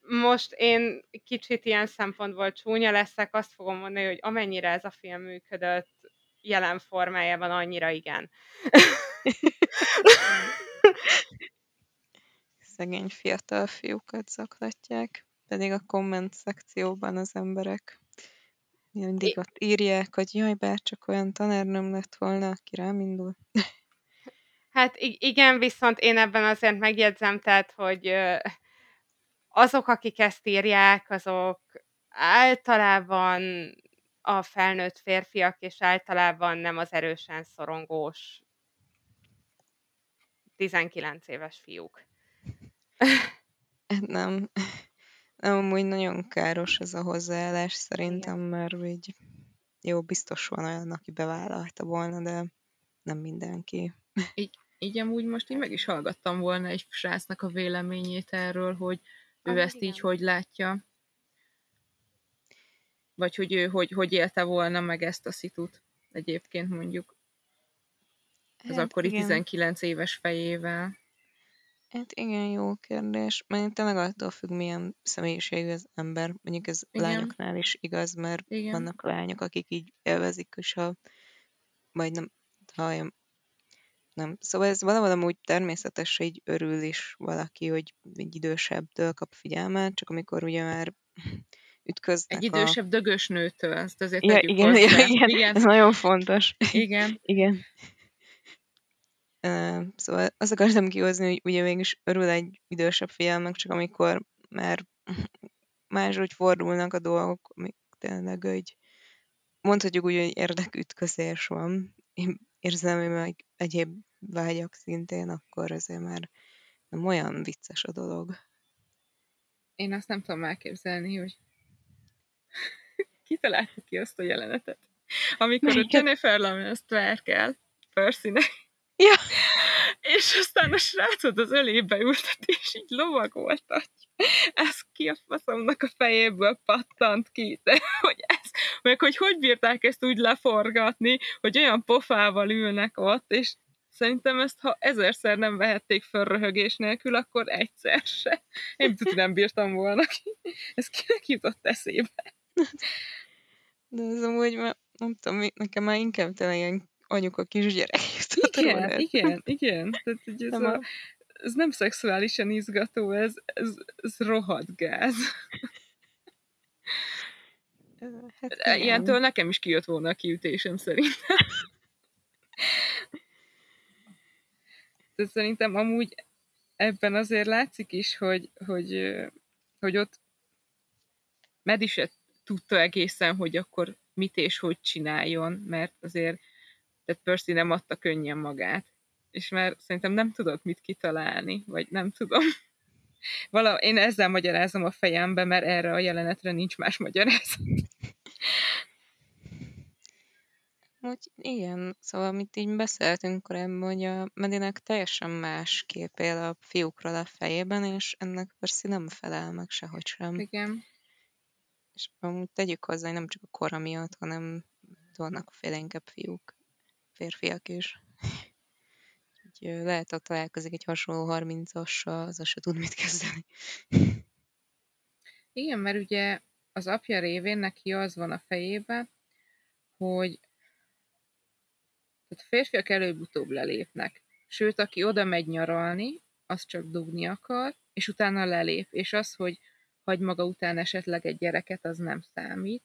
Most én kicsit ilyen szempontból csúnya leszek, azt fogom mondani, hogy amennyire ez a film működött jelen formájában, annyira igen. Szegény fiatal fiúkat zaklatják, pedig a komment szekcióban az emberek mindig ott írják, hogy jaj, bárcsak olyan tanárnőm lett volna, aki rám indul. Hát igen, viszont én ebben azért megjegyzem, tehát, hogy azok, akik ezt írják, azok általában a felnőtt férfiak, és általában nem az erősen szorongós 19 éves fiúk. Nem, amúgy nagyon káros ez a hozzáállás szerintem, mert így jó, biztos van olyan, aki bevállalta volna, de nem mindenki. Így amúgy most én meg is hallgattam volna egy srácnak a véleményét erről, hogy ő ezt igen. Így hogy látja. Vagy hogy ő hogy élte volna meg ezt a szitut egyébként mondjuk. Az hát akkori igen. 19 éves fejével. Hát igen, jó kérdés. Mert tényleg attól függ, milyen személyiségű az ember. Mondjuk ez igen. Lányoknál is igaz, mert igen. Vannak lányok, akik így élvezik, és nem. Szóval ez valahol amúgy természetes, hogy így örül is valaki, hogy egy idősebbtől kap figyelmet, csak amikor ugye már ütköznek egy idősebb dögös nőtől, ezt azért tegyük hozzá. Igen, ez nagyon fontos. Igen. Szóval azt akartam kihozni, hogy ugye mégis örül egy idősebb figyelmek, csak amikor már máshogy fordulnak a dolgok, amik tényleg, hogy mondhatjuk úgy, hogy érdekütközés van. Én érzem, hogy meg egyéb vágyak szintén, akkor azért már nem olyan vicces a dolog. Én azt nem tudom elképzelni, hogy kitalálta ki azt a jelenetet, amikor a Jennifer Lawrence-t verkel Percy-nek. Ja. És aztán a srácot az ölébe ültet, és így lovagoltatja. Ez ki a faszomnak a fejéből pattant ki. De hogy ez, meg hogy bírták ezt úgy leforgatni, hogy olyan pofával ülnek ott, és szerintem ezt, ha 1000-szer nem vehették föl röhögés nélkül, akkor egyszer se. Én nem bírtam volna ki. Ez kinek jutott eszébe? De ez amúgy már, nem tudom, nekem már inkább tényleg ilyen anyuk a kisgyerek. Igen. Tehát, hogy ez nem szexuálisan izgató, ez rohadt gáz. Hát ilyentől nekem is kijött volna a kiütésem szerintem. De szerintem amúgy ebben azért látszik is, hogy ott Medi se tudta egészen, hogy akkor mit és hogy csináljon, mert azért tehát Percy nem adta könnyen magát, és már szerintem nem tudott mit kitalálni, vagy nem tudom. Én ezzel magyarázom a fejembe, mert erre a jelenetre nincs más magyarázat. Igen, szóval amit így beszéltünk korábban, hogy a Medinek teljesen más kép él a fiúkról a fejében, és ennek Percy nem felel meg sehogy sem. Igen. És amúgy tegyük hozzá, hogy nem csak a kora miatt, hanem vannak félénkebb fiúk. Férfiak is. Úgyhogy lehet, hogy találkozik egy hasonló 30-assal, az se tud mit kezdeni. Igen, mert ugye az apja révén neki az van a fejében, hogy tehát férfiak előbb-utóbb lelépnek. Sőt, aki oda megy nyaralni, az csak dugni akar, és utána lelép. És az, hogy hagy maga után esetleg egy gyereket, az nem számít,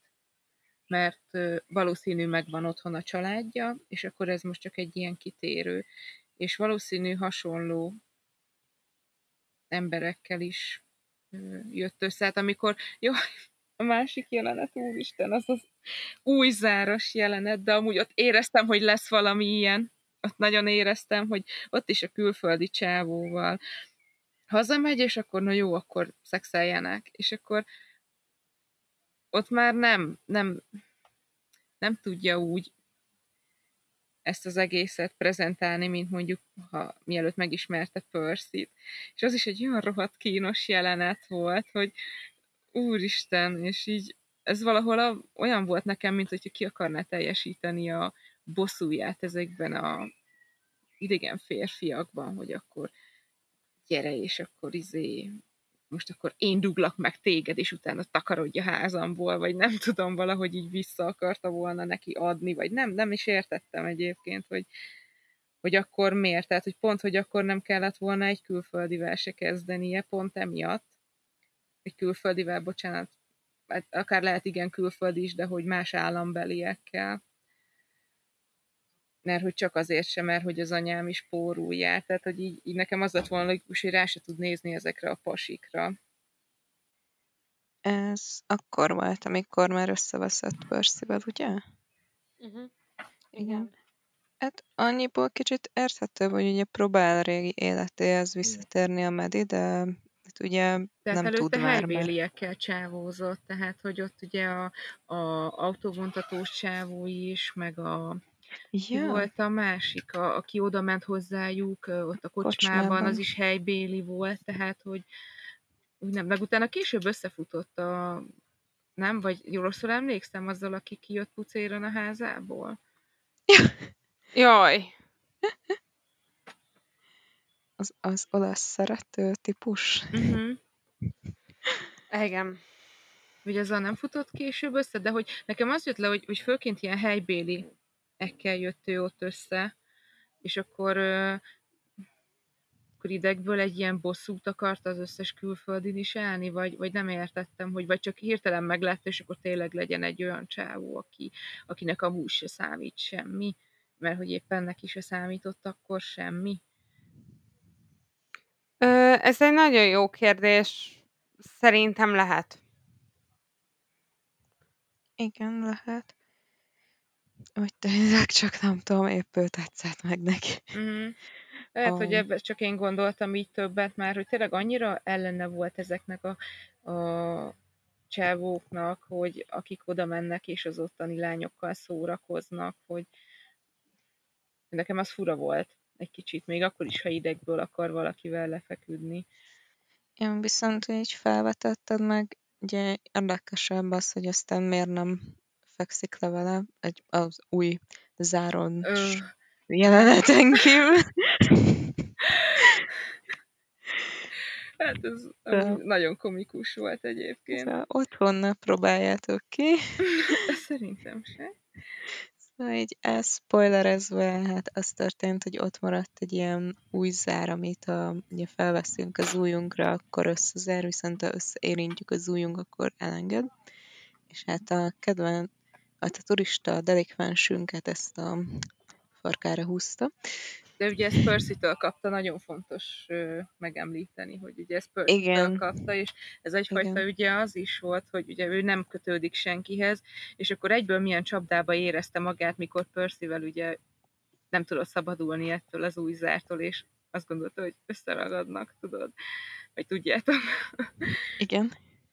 mert valószínű megvan otthon a családja, és akkor ez most csak egy ilyen kitérő. És valószínű hasonló emberekkel is jött össze. Hát amikor, jó, a másik jelenet, úristen, az az új záros jelenet, de amúgy ott éreztem, hogy lesz valami ilyen. Ott nagyon éreztem, hogy ott is a külföldi csávóval hazamegy, és akkor, na jó, akkor szexeljenek. És akkor ott már nem tudja úgy ezt az egészet prezentálni, mint mondjuk, mielőtt megismerte Percy-t. És az is egy olyan rohadt kínos jelenet volt, hogy úristen, és így ez valahol olyan volt nekem, mint hogyha ki akarná teljesíteni a bosszúját ezekben a idegen férfiakban, hogy akkor gyere, és akkor most akkor én duglak meg téged, és utána takarodj a házamból, vagy nem tudom, valahogy így vissza akarta volna neki adni, vagy nem is értettem egyébként, hogy akkor miért, tehát, hogy pont, hogy akkor nem kellett volna egy külföldivel se kezdenie, pont emiatt, egy külföldivel, bocsánat, akár lehet igen külföldi is, de hogy más állambeliekkel, mert hogy csak azért sem, mert hogy az anyám is pórul jár. Tehát, hogy így nekem az lett volna logikus, hogy rá se tud nézni ezekre a pasikra. Ez akkor volt, amikor már összeveszett Percyvel, ugye? Uh-huh. Igen. Hát annyiból kicsit érthető, hogy ugye próbál régi életéhez visszatérni a Medi, de hát ugye tehát nem tud már. Tehát helybéliekkel csávózott, tehát hogy ott ugye a autóvontatós csávó is, meg a ja. Volt a másik, aki oda ment hozzájuk, ott a kocsmában, az is helybéli volt, tehát, hogy nem, meg utána később összefutott nem, vagy rosszul emlékszem azzal, aki kijött pucéron a házából? Jaj! Az olasz szerető típus. Uh-huh. Igen. Ugye azzal nem futott később össze, de hogy nekem az jött le, hogy főként ilyen helybéli ekkel jött ő ott össze, és akkor idegből egy ilyen bosszút akart az összes külföldin is állni, vagy nem értettem, hogy vagy csak hirtelen meglett, és akkor tényleg legyen egy olyan csávó, akinek amúgy se számít semmi, mert hogy éppen neki se számított akkor semmi. Ez egy nagyon jó kérdés. Szerintem lehet. Igen, lehet. Úgy tényleg csak nem tudom, épp ő tetszett meg neki. Mm. Lehet, hogy ebben csak én gondoltam így többet már, hogy tényleg annyira ellene volt ezeknek a csávóknak, hogy akik oda mennek és az ottani lányokkal szórakoznak, hogy nekem az fura volt egy kicsit, még akkor is, ha idegből akar valakivel lefeküdni. Én viszont így felvetetted meg, ugye érdekesebb az, hogy aztán miért nem fekszik le vele az új záron jeleneten kívül. Hát ez nagyon komikus volt egyébként. Otthonnal próbáljátok ki. Szerintem sem. Szóval így spoilerezve, hát az történt, hogy ott maradt egy ilyen új zár, amit ugye felveszünk az ujjunkra, akkor összezár, viszont ha összeérintjük az ujjunk, akkor elenged. És hát a turista delikvensünket ezt a farkára húzta. De ugye ezt Percy-től kapta, nagyon fontos megemlíteni, hogy ugye ezt Percy-től kapta, és ez egyfajta igen. Ugye az is volt, hogy ugye ő nem kötődik senkihez, és akkor egyből milyen csapdába érezte magát, mikor Percyvel ugye nem tudott szabadulni ettől az új zártól, és azt gondolta, hogy összeragadnak, tudod, vagy tudjátok. Igen.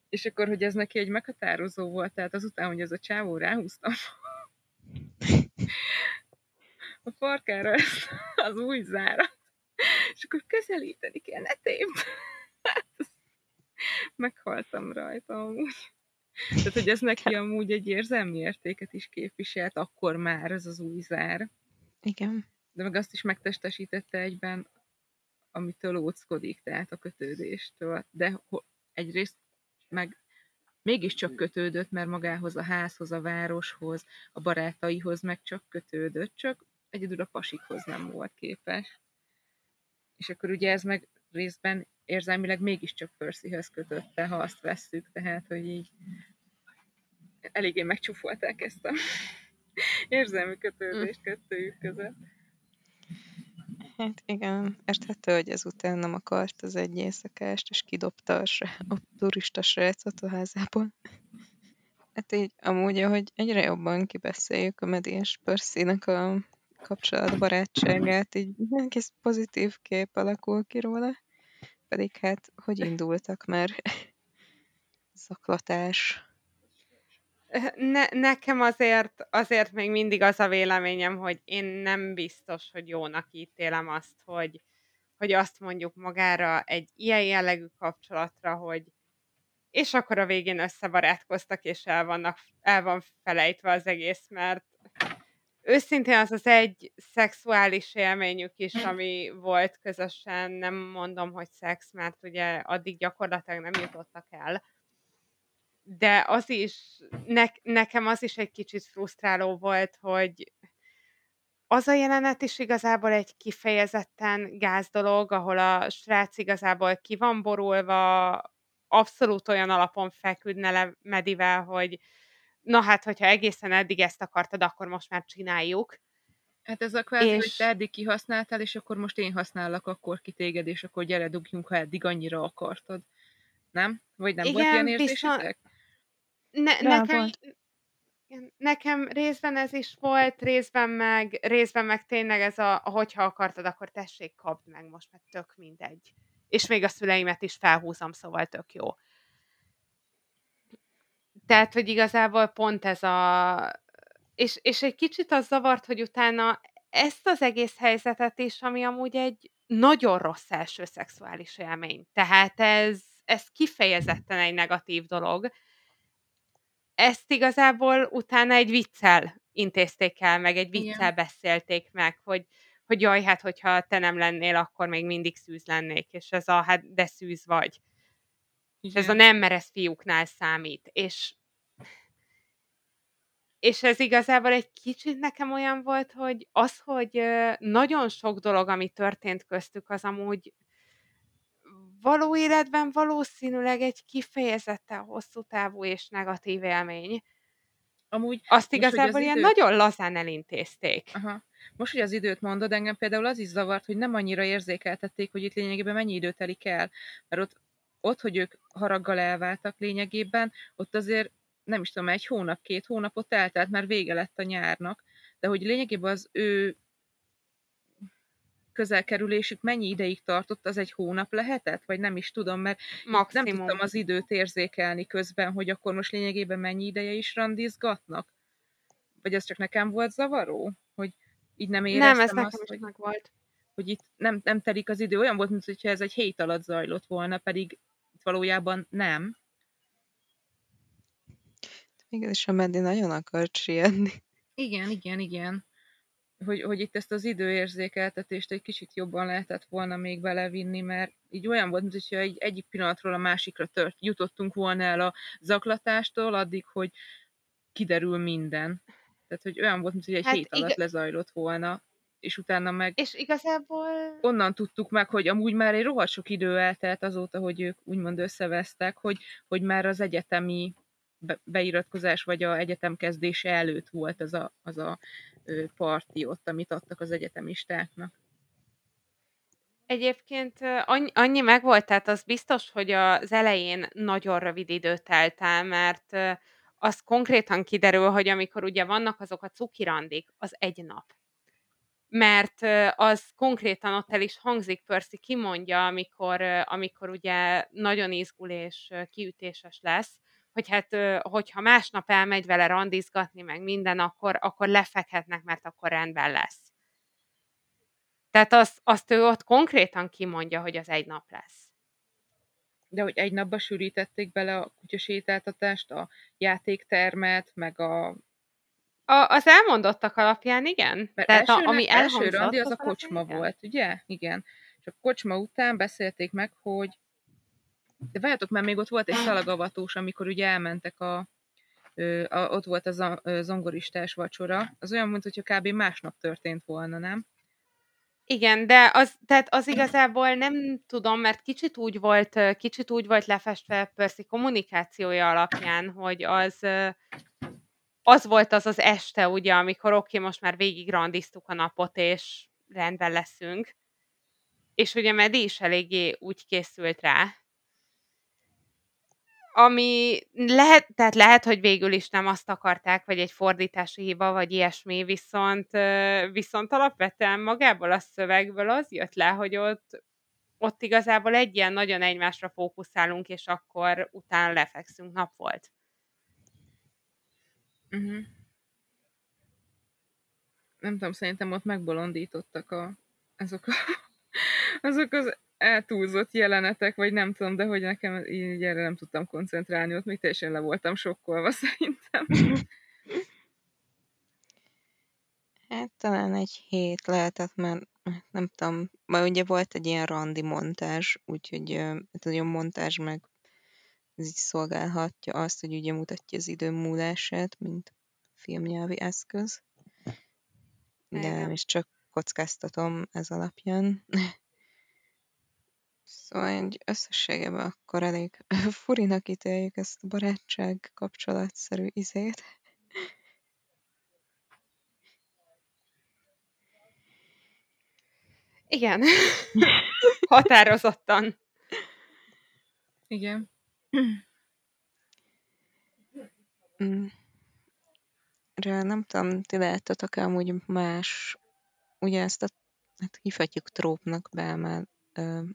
És akkor, hogy ez neki egy meghatározó volt, tehát azután, hogy az a csávó ráhúztam a farkára ezt az új zárat, és akkor közelíteni kell, ne tépd. Hát, meghaltam rajta amúgy. Tehát, hogy ez neki amúgy egy érzelmi értéket is képviselt, akkor már ez az új zár. Igen. De meg azt is megtestesítette egyben, amitől óckodik, tehát a kötődéstől. De egyrészt meg mégiscsak kötődött, mert magához, a házhoz, a városhoz, a barátaihoz meg csak kötődött, csak egyedül a pasikhoz nem volt képes. És akkor ugye ez meg részben érzelmileg mégiscsak Percyhöz kötötte, ha azt vesszük, tehát, hogy így eléggé megcsúfolták ezt a érzelmi kötődést kettőjük között. Hát igen, érthető, hogy ezután nem akart az egy éjszakást, és kidobta a turista srácot a házából. Hát így amúgy, ahogy egyre jobban kibeszéljük a Medi és Percy-nek a kapcsolatbarátságát, így egész pozitív kép alakul ki róla, pedig hát, hogy indultak már? Zaklatás. Nekem azért még mindig az a véleményem, hogy én nem biztos, hogy jónak ítélem azt, hogy azt mondjuk magára egy ilyen jellegű kapcsolatra, hogy és akkor a végén összebarátkoztak, és el van felejtve az egész, mert őszintén az az egy szexuális élményük is, ami volt közösen, nem mondom, hogy szex, mert ugye addig gyakorlatilag nem jutottak el. De az is, nekem az is egy kicsit frusztráló volt, hogy az a jelenet is igazából egy kifejezetten gáz dolog, ahol a srác igazából ki van borulva, abszolút olyan alapon feküdne le Medivel, hogy na hát, hogyha egészen eddig ezt akartad, akkor most már csináljuk. Hát ez a kvázi, hogy te eddig kihasználtál, és akkor most én használok akkor ki téged, és akkor gyere, dugjunk, ha eddig annyira akartad. Nem? Vagy nem, igen, volt ilyen érzésetek? Nekem részben ez is volt, részben meg tényleg ez a hogyha akartad, akkor tessék, kapd meg most, mert tök mindegy. És még a szüleimet is felhúzom, szóval tök jó. Tehát, hogy igazából pont ez a... És egy kicsit az zavart, hogy utána ezt az egész helyzetet is, ami amúgy egy nagyon rossz első szexuális élmény. Tehát ez kifejezetten egy negatív dolog. Ezt igazából utána egy viccel intézték el, meg egy viccel beszélték meg, hogy jaj, hát hogyha te nem lennél, akkor még mindig szűz lennék, és ez a hát de szűz vagy. Igen. Ez a nem, mert ez fiúknál számít. És ez igazából egy kicsit nekem olyan volt, hogy az, hogy nagyon sok dolog, ami történt köztük, az amúgy való életben valószínűleg egy kifejezetten hosszú távú és negatív élmény. Amúgy, azt igazából ilyen nagyon lazán elintézték. Aha. Most, hogy az időt mondod, engem például az is zavart, hogy nem annyira érzékeltették, hogy itt lényegében mennyi idő telik el. Mert ott, hogy ők haraggal elváltak lényegében, ott azért nem is tudom, 1 hónap, 2 hónapot eltelt, már vége lett a nyárnak. De hogy lényegében az ő közelkerülésük mennyi ideig tartott, az 1 hónap lehetett? Vagy nem is tudom, mert maximum. Nem tudtam az időt érzékelni közben, hogy akkor most lényegében mennyi ideje is randizgatnak? Vagy ez csak nekem volt zavaró? Hogy így nem éreztem azt, nekem is meg volt. Hogy itt nem telik az idő. Olyan volt, mintha ez 1 hét alatt zajlott volna, pedig itt valójában nem. Igenis, a Medi nagyon akart sietni. Igen. Hogy itt ezt az időérzékeltetést egy kicsit jobban lehetett volna még belevinni, mert így olyan volt, mintha egyik pillanatról a másikra jutottunk volna el a zaklatástól, addig, hogy kiderül minden. Tehát, hogy olyan volt, mintha egy 7 alatt lezajlott volna, és utána meg... És igazából... Onnan tudtuk meg, hogy amúgy már egy rohadt sok idő eltelt azóta, hogy ők úgymond összevesztek, hogy már az egyetemi beiratkozás, vagy a egyetem kezdése előtt volt az a parti ott, amit adtak az egyetemistáknak. Egyébként annyi megvolt, tehát az biztos, hogy az elején nagyon rövid időt eltelt, mert az konkrétan kiderül, hogy amikor ugye vannak azok a cukirandik, az 1 nap. Mert az konkrétan ott el is hangzik, Percy kimondja, amikor ugye nagyon izgul és kiütéses lesz, hogy hát, hogyha másnap elmegy vele randizgatni, meg minden, akkor lefekhetnek, mert akkor rendben lesz. Tehát azt ő ott konkrétan kimondja, hogy az 1 nap lesz. De hogy 1 napba sűrítették bele a kutyasétáltatást, a játéktermet, meg az elmondottak alapján, igen. Mert tehát ami első randi az a kocsma alapján, volt, ugye? Igen. És a kocsma után beszélték meg, hogy de várjátok, mert még ott volt egy szalagavatós, amikor ugye elmentek ott volt a zongoristás vacsora. Az olyan, mintha kb. Másnap történt volna, nem? Igen, de az igazából nem tudom, mert kicsit úgy volt lefestve Percy kommunikációja alapján, hogy az volt az este, ugye, amikor oké, most már végig randiztuk a napot, és rendben leszünk. És ugye Medi is eléggé úgy készült rá, ami lehet, hogy végül is nem azt akarták, vagy egy fordítási hiba, vagy ilyesmi, viszont alapvetően magából a szövegből az jött le, hogy ott igazából egy ilyen nagyon egymásra fókuszálunk, és akkor utána lefekszünk, nap volt. Uh-huh. Nem tudom, szerintem ott megbolondítottak azok az eltúlzott jelenetek, vagy nem tudom, de hogy nekem így erre nem tudtam koncentrálni, ott még teljesen le voltam sokkolva szerintem. Hát talán egy hét lehetett, mert nem tudom, majd ugye volt egy ilyen randi montázs, úgyhogy hát olyan montázs meg ez így szolgálhatja azt, hogy ugye mutatja az idő múlását, mint filmnyelvi eszköz. De nem is csak kockáztatom ez alapján. Szóval egy összességében akkor elég furinak ítéljük ezt a barátság kapcsolatszerű izét. Igen. Határozottan. Igen. Nem tudom, ti láttatok amúgy más, ugye ezt a, hát hívhatjuk trópnak be, mert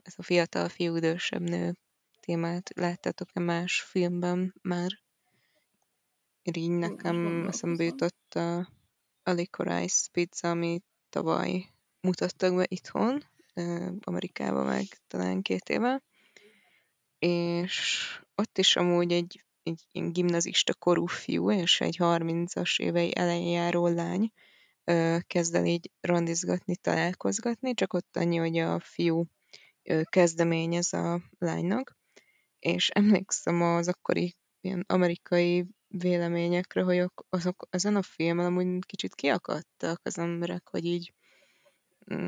ez a fiatal fiú, idősebb nő témát láttatok-e más filmben már? Így nekem eszembe jutott a Licorice Pizza, amit tavaly mutattak be itthon, Amerikában meg talán 2 éve, és ott is amúgy egy gimnazista korú fiú és egy 30-as évei elején járó lány kezd el így randizgatni, találkozgatni, csak ott annyi, hogy a fiú kezdeményez a lánynak, és emlékszem az akkori ilyen amerikai véleményekre, hogy azok ezen a filmen amúgy kicsit kiakadtak az emberek, hogy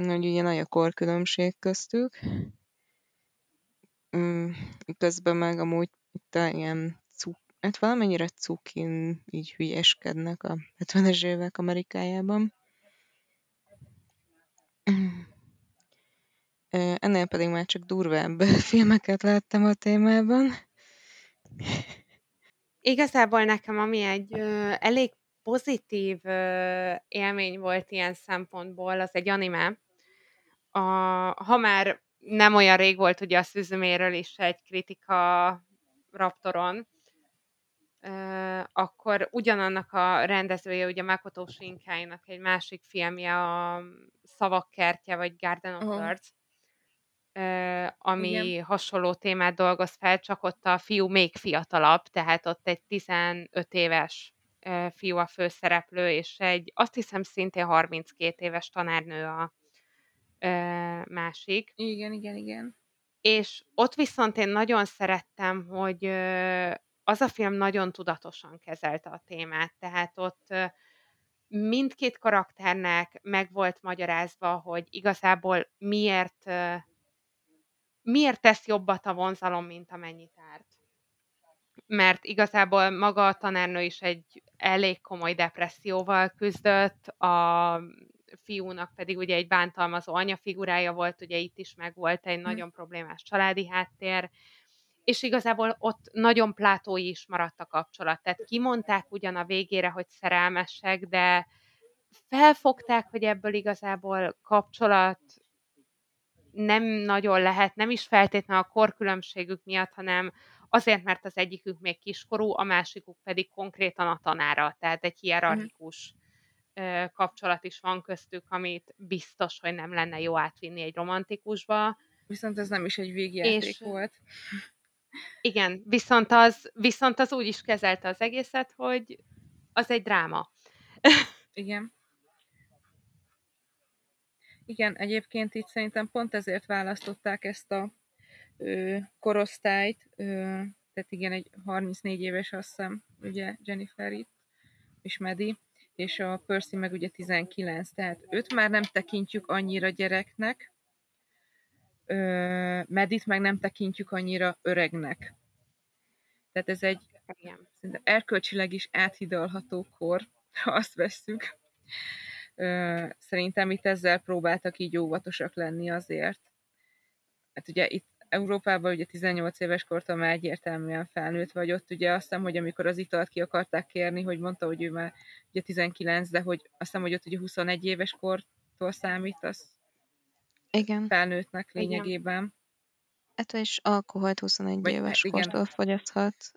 ugye nagy a korkülönbség köztük. Közben meg amúgy itt ilyen hát valamennyire cukin így hülyeskednek a 70-es évek Amerikájában. Ennél pedig már csak durvább filmeket láttam a témában. Igazából nekem ami egy elég pozitív élmény volt ilyen szempontból, az egy anime. Ha már nem olyan rég volt ugye a Szüzuméről is egy kritika Raptoron, akkor ugyanannak a rendezője, ugye Makoto Shinkai-nak egy másik filmje, a Szavak kertje, vagy Garden of Words, ami igen, hasonló témát dolgoz fel, csak ott a fiú még fiatalabb, tehát ott egy 15 éves fiú a főszereplő, és egy, azt hiszem, szintén 32 éves tanárnő a másik. Igen. És ott viszont én nagyon szerettem, hogy az a film nagyon tudatosan kezelte a témát, tehát ott mindkét karakternek meg volt magyarázva, hogy igazából miért tesz jobbat a vonzalom, mint amennyit árt. Mert igazából maga a tanárnő is egy elég komoly depresszióval küzdött, a fiúnak pedig ugye egy bántalmazó anyafigurája volt, ugye itt is meg volt egy nagyon problémás családi háttér, és igazából ott nagyon plátói is maradt a kapcsolat. Tehát kimondták ugyan a végére, hogy szerelmesek, de felfogták, hogy ebből igazából kapcsolat nem nagyon lehet, nem is feltétlenül a korkülönbségük miatt, hanem azért, mert az egyikük még kiskorú, a másikuk pedig konkrétan a tanára. Tehát egy hierarchikus kapcsolat is van köztük, amit biztos, hogy nem lenne jó átvinni egy romantikusba. Viszont ez nem is egy végjáték volt. Igen, viszont az úgy is kezelte az egészet, hogy az egy dráma. Igen. Igen, egyébként itt szerintem pont ezért választották ezt a korosztályt, tehát igen, egy 34 éves, azt hiszem, ugye Jennifer itt, és Maddie, és a Percy meg ugye 19, tehát őt már nem tekintjük annyira gyereknek, Maddie-t meg nem tekintjük annyira öregnek. Tehát ez egy erkölcsileg is áthidalható kor, ha azt vesszük. Szerintem itt ezzel próbáltak így óvatosak lenni azért. Hát ugye itt Európában ugye 18 éves kortól már egyértelműen felnőtt vagy, ott ugye azt hiszem, hogy amikor az italt ki akarták kérni, hogy mondta, hogy ő már ugye 19, de hogy azt hiszem, hogy ott ugye 21 éves kortól számít, az igen, felnőttnek lényegében. Igen. Hát és alkoholt 21 éves kortól fogyaszthat.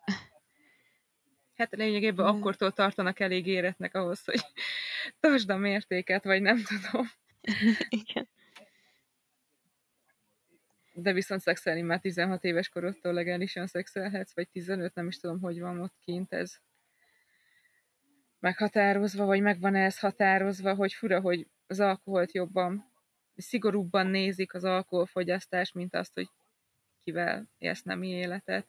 Hát lényegében akkortól tartanak elég éretnek ahhoz, hogy tartsd a mértéket, vagy nem tudom. Igen. De viszont szexelni már 16 éves korodtól legálisan szexelhetsz, vagy 15, nem is tudom, hogy van ott kint ez meghatározva, vagy megvan ez határozva, hogy fura, hogy az alkoholt jobban, szigorúbban nézik az alkoholfogyasztást, mint azt, hogy kivel élsz nemi életet.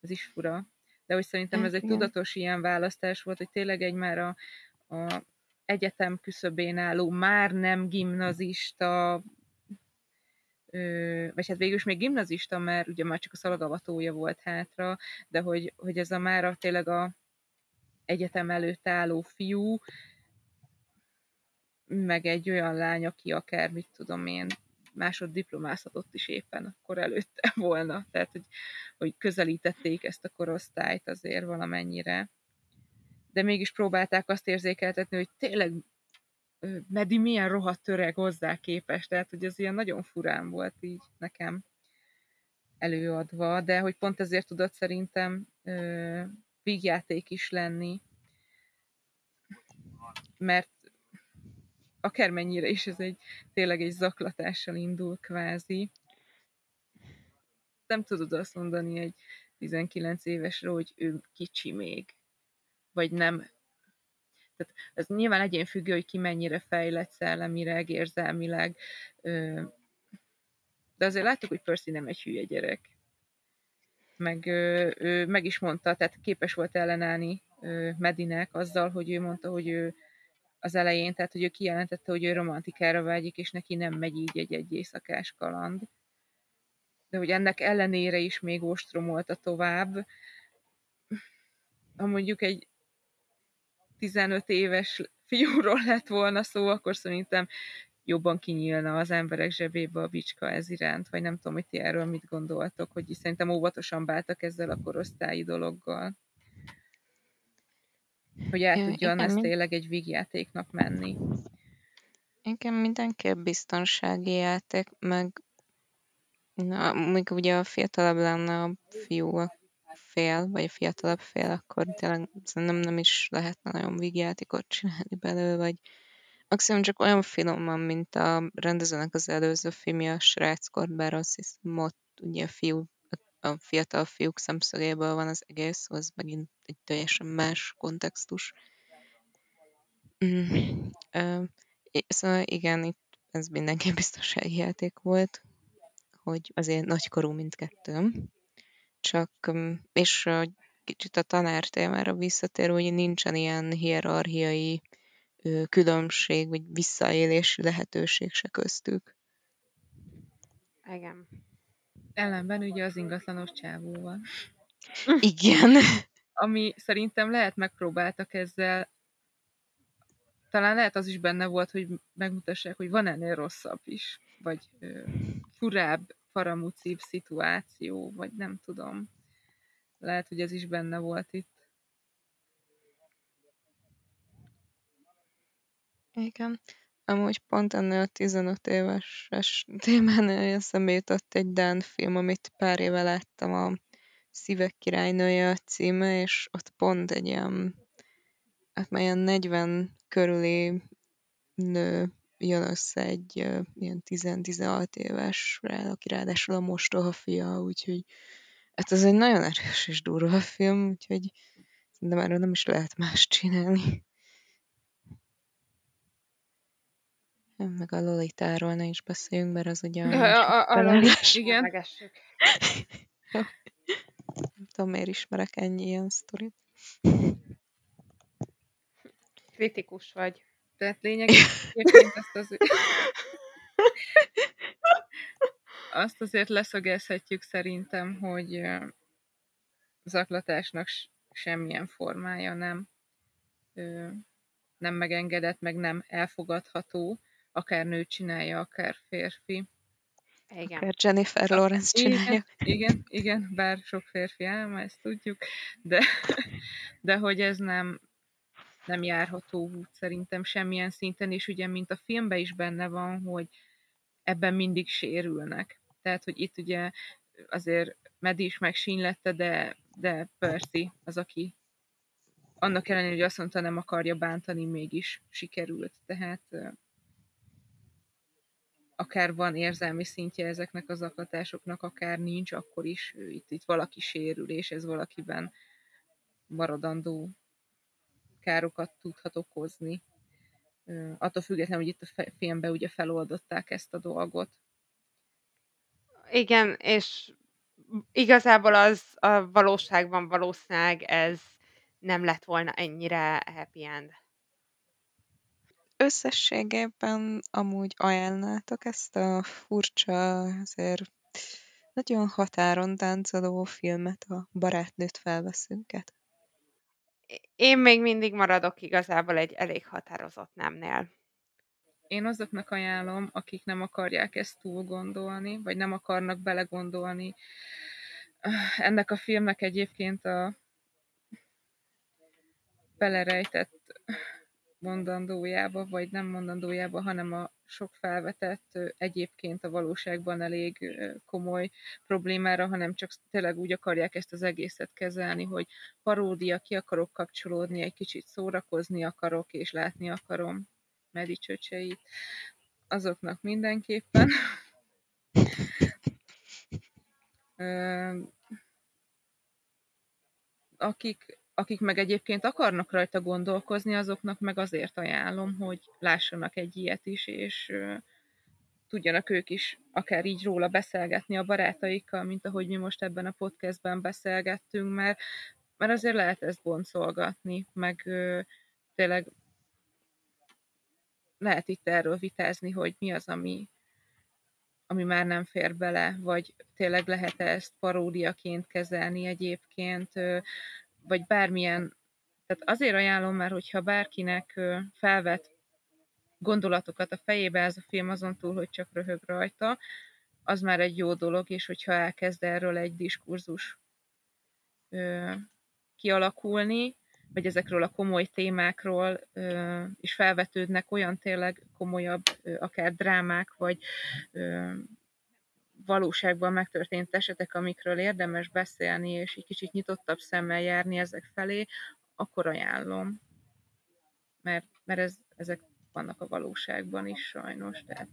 Ez is fura. De hogy szerintem ez egy tudatos ilyen választás volt, hogy tényleg egy már a egyetem küszöbén álló, már nem gimnazista, vagy hát végülis még gimnazista, mert ugye már csak a szalagavatója volt hátra, de hogy ez a mára tényleg a egyetem előtt álló fiú, meg egy olyan lány, aki akár, mit tudom én, másoddiplomázatot is éppen akkor előtte volna. Tehát, hogy közelítették ezt a korosztályt azért valamennyire. De mégis próbálták azt érzékeltetni, hogy tényleg Medi milyen rohadt öreg hozzá képest. Tehát, hogy ez ilyen nagyon furán volt így nekem előadva, de hogy pont ezért tudott szerintem vígjáték is lenni. Mert akármennyire is ez tényleg egy zaklatással indul kvázi. Nem tudod azt mondani egy 19 évesről, hogy ő kicsi még. Vagy nem. Tehát ez nyilván egyénfüggő, hogy ki mennyire fejlett szellemileg, érzelmileg. De azért láttuk, hogy Percy nem egy hülye gyerek. Meg ő meg is mondta, tehát képes volt ellenállni Medinek azzal, hogy ő mondta, hogy ő az elején, tehát hogy ő kijelentette, hogy ő romantikára vágyik, és neki nem megy így egy éjszakás kaland. De hogy ennek ellenére is még ostromolta tovább. Ha mondjuk egy 15 éves fiúról lett volna szó, akkor szerintem jobban kinyílna az emberek zsebébe a bicska ez iránt, vagy nem tudom, hogy ti erről mit gondoltok, hogy szerintem óvatosan bántak ezzel a korosztályi dologgal. Hogy el tudjon ez tényleg egy vígjátéknak menni. Igen, mindenképp biztonsági játék, meg még ugye a fiatalabb lenne a fiatalabb fél, akkor tényleg szerintem nem is lehetne nagyon vígjátékot csinálni belőle, vagy maximum csak olyan finoman, mint a rendezőnek az előző filmje, a Sráckort, bár azt hiszem ott ugye a fiatal fiúk szemszögéből van az egész, az megint egy teljesen más kontextus. Szóval igen, itt ez mindenki biztonsági játék volt, hogy azért nagykorú mindkettőm. És kicsit a tanár témára visszatér, hogy nincsen ilyen hierarchiai különbség, vagy visszaélési lehetőség se köztük. Igen. Ellenben ugye az ingatlanos csávóval. Igen. Ami szerintem lehet megpróbáltak ezzel, talán lehet az is benne volt, hogy megmutassák, hogy van ennél rosszabb is, vagy furább, faramúcibb szituáció, vagy nem tudom. Lehet, hogy ez is benne volt itt. Igen. Amúgy pont ennél a 15 éves témánál eszembe jutott egy dán film, amit pár éve láttam, a Szívek királynője a címe, és ott pont egy ilyen, hát már ilyen 40 körüli nő jön össze egy ilyen 10-16 éves, aki ráadásul a mostoha fia, úgyhogy hát ez egy nagyon erős és durva film, úgyhogy szerintem erről nem is lehet más csinálni. Meg a Lolitáról ne is beszéljünk, mert az ugye a Lolitát, igen. Megessük. Nem tudom, miért ismerek ennyi ilyen sztorit. Kritikus vagy. Tehát lényegében azt azért leszögezhetjük szerintem, hogy zaklatásnak semmilyen formája nem megengedett, meg nem elfogadható. Akár nő csinálja, akár férfi. Igen. Akár Jennifer Lawrence csinálja. Igen, bár sok férfi álma, ezt tudjuk, de hogy ez nem járható út szerintem semmilyen szinten, és ugye, mint a filmben is benne van, hogy ebben mindig sérülnek. Tehát, hogy itt ugye azért Maddie is megsínylette, de Percy az, aki annak ellenére, hogy azt mondta, nem akarja bántani, mégis sikerült. Tehát akár van érzelmi szintje ezeknek az zaklatásoknak, akár nincs, akkor is itt valaki sérül, és ez valakiben maradandó károkat tudhat okozni. Attól függetlenül, hogy itt a filmben ugye feloldották ezt a dolgot. Igen, és igazából az a valóságban valószínűleg ez nem lett volna ennyire happy end. Összességében amúgy ajánlnátok ezt a furcsa, azért nagyon határon táncoló filmet, a Barátnőt felveszünket? Én még mindig maradok igazából egy elég határozott nemnél. Én azoknak ajánlom, akik nem akarják ezt túl gondolni, vagy nem akarnak belegondolni. Ennek a filmnek egyébként a belerejtett mondandójába, vagy nem mondandójába, hanem a sok felvetett egyébként a valóságban elég komoly problémára, hanem csak tényleg úgy akarják ezt az egészet kezelni, hogy paródia, ki akarok kapcsolódni, egy kicsit szórakozni akarok, és látni akarom Medi csöcseit. Azoknak mindenképpen. Akik meg egyébként akarnak rajta gondolkozni, azoknak meg azért ajánlom, hogy lássanak egy ilyet is, és tudjanak ők is akár így róla beszélgetni a barátaikkal, mint ahogy mi most ebben a podcastben beszélgettünk, mert azért lehet ezt boncolgatni, meg tényleg lehet itt erről vitázni, hogy mi az, ami már nem fér bele, vagy tényleg lehet ezt paródiaként kezelni egyébként, vagy bármilyen, tehát azért ajánlom már, hogyha bárkinek felvet gondolatokat a fejébe ez a film azon túl, hogy csak röhög rajta, az már egy jó dolog, és hogyha elkezd erről egy diskurzus kialakulni, vagy ezekről a komoly témákról is felvetődnek olyan tényleg komolyabb, akár drámák, vagy valóságban megtörtént esetek, amikről érdemes beszélni, és egy kicsit nyitottabb szemmel járni ezek felé, akkor ajánlom. Mert ezek vannak a valóságban is sajnos. Tehát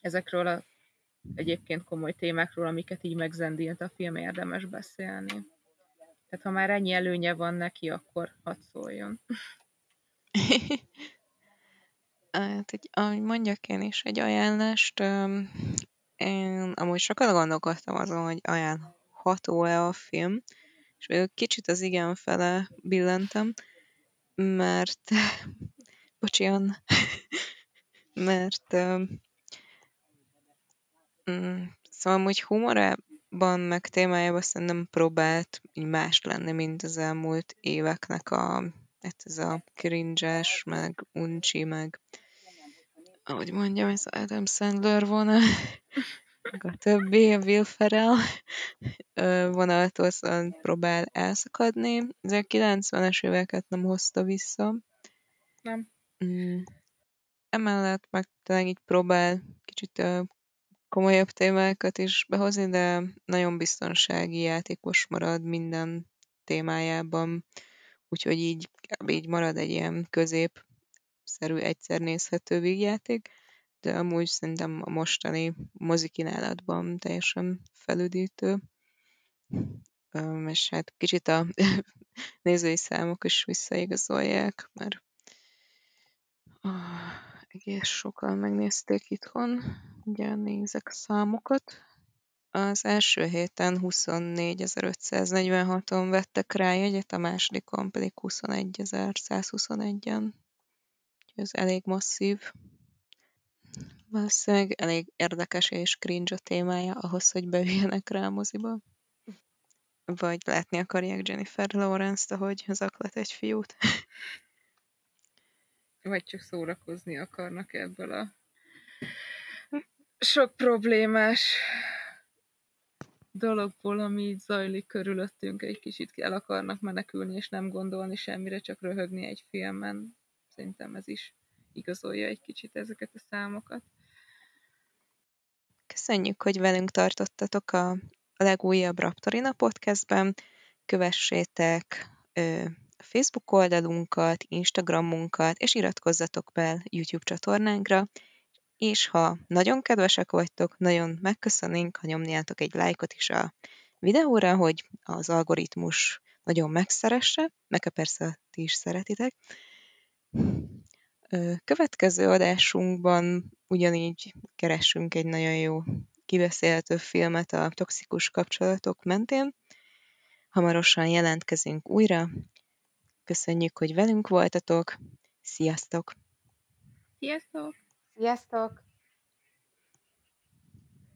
ezekről egyébként komoly témákról, amiket így megzendílt a film, érdemes beszélni. Tehát ha már ennyi előnye van neki, akkor hadd szóljon. Hát, ahogy mondjak én is egy ajánlást, én amúgy sokat gondolkodtam azon, hogy ajánlható-e a film, és végül kicsit az igen fele billentem, mert mert szóval amúgy humorában, meg témájában szerintem próbált így más lenni, mint az elmúlt éveknek ez a cringe-es, meg uncsi, meg ahogy mondjam, ez Adam Sandler vonal, a többi, a Will Ferrell vonaltól szóval próbál elszakadni. Ez a 90-es éveket nem hozta vissza. Nem. Emellett meg talán így próbál kicsit komolyabb témákat is behozni, de nagyon biztonsági játékos marad minden témájában. Úgyhogy így marad egy ilyen középszerű, egyszer nézhető vígjáték, de amúgy szerintem a mostani mozikínálatban teljesen felüdítő. És hát kicsit a nézői számok is visszaigazolják, mert egész sokan megnézték itthon, ugye nézek a számokat. Az első héten 24.546-on vettek rá jegyet, a másodikon pedig 21.121-en. Úgyhogy ez elég masszív. Valószínűleg elég érdekes és cringe a témája ahhoz, hogy beüljenek rá a moziba. Vagy látni akarják Jennifer Lawrence-t, ahogy zaklat egy fiút. Vagy csak szórakozni akarnak ebből a sok problémás dologból, ami így zajlik körülöttünk, egy kicsit el akarnak menekülni, és nem gondolni semmire, csak röhögni egy filmen. Szerintem ez is igazolja egy kicsit ezeket a számokat. Köszönjük, hogy velünk tartottatok a legújabb Raptorina Podcastben. kövessétek Facebook oldalunkat, Instagramunkat, és iratkozzatok fel YouTube csatornánkra, és ha nagyon kedvesek vagytok, nagyon megköszönnénk, ha nyomjátok egy lájkot is a videóra, hogy az algoritmus nagyon megszeresse, meg persze ti is szeretitek. Következő adásunkban ugyanígy keresünk egy nagyon jó kibeszélhető filmet a toxikus kapcsolatok mentén. Hamarosan jelentkezünk újra. Köszönjük, hogy velünk voltatok. Sziasztok! Sziasztok! Sziasztok!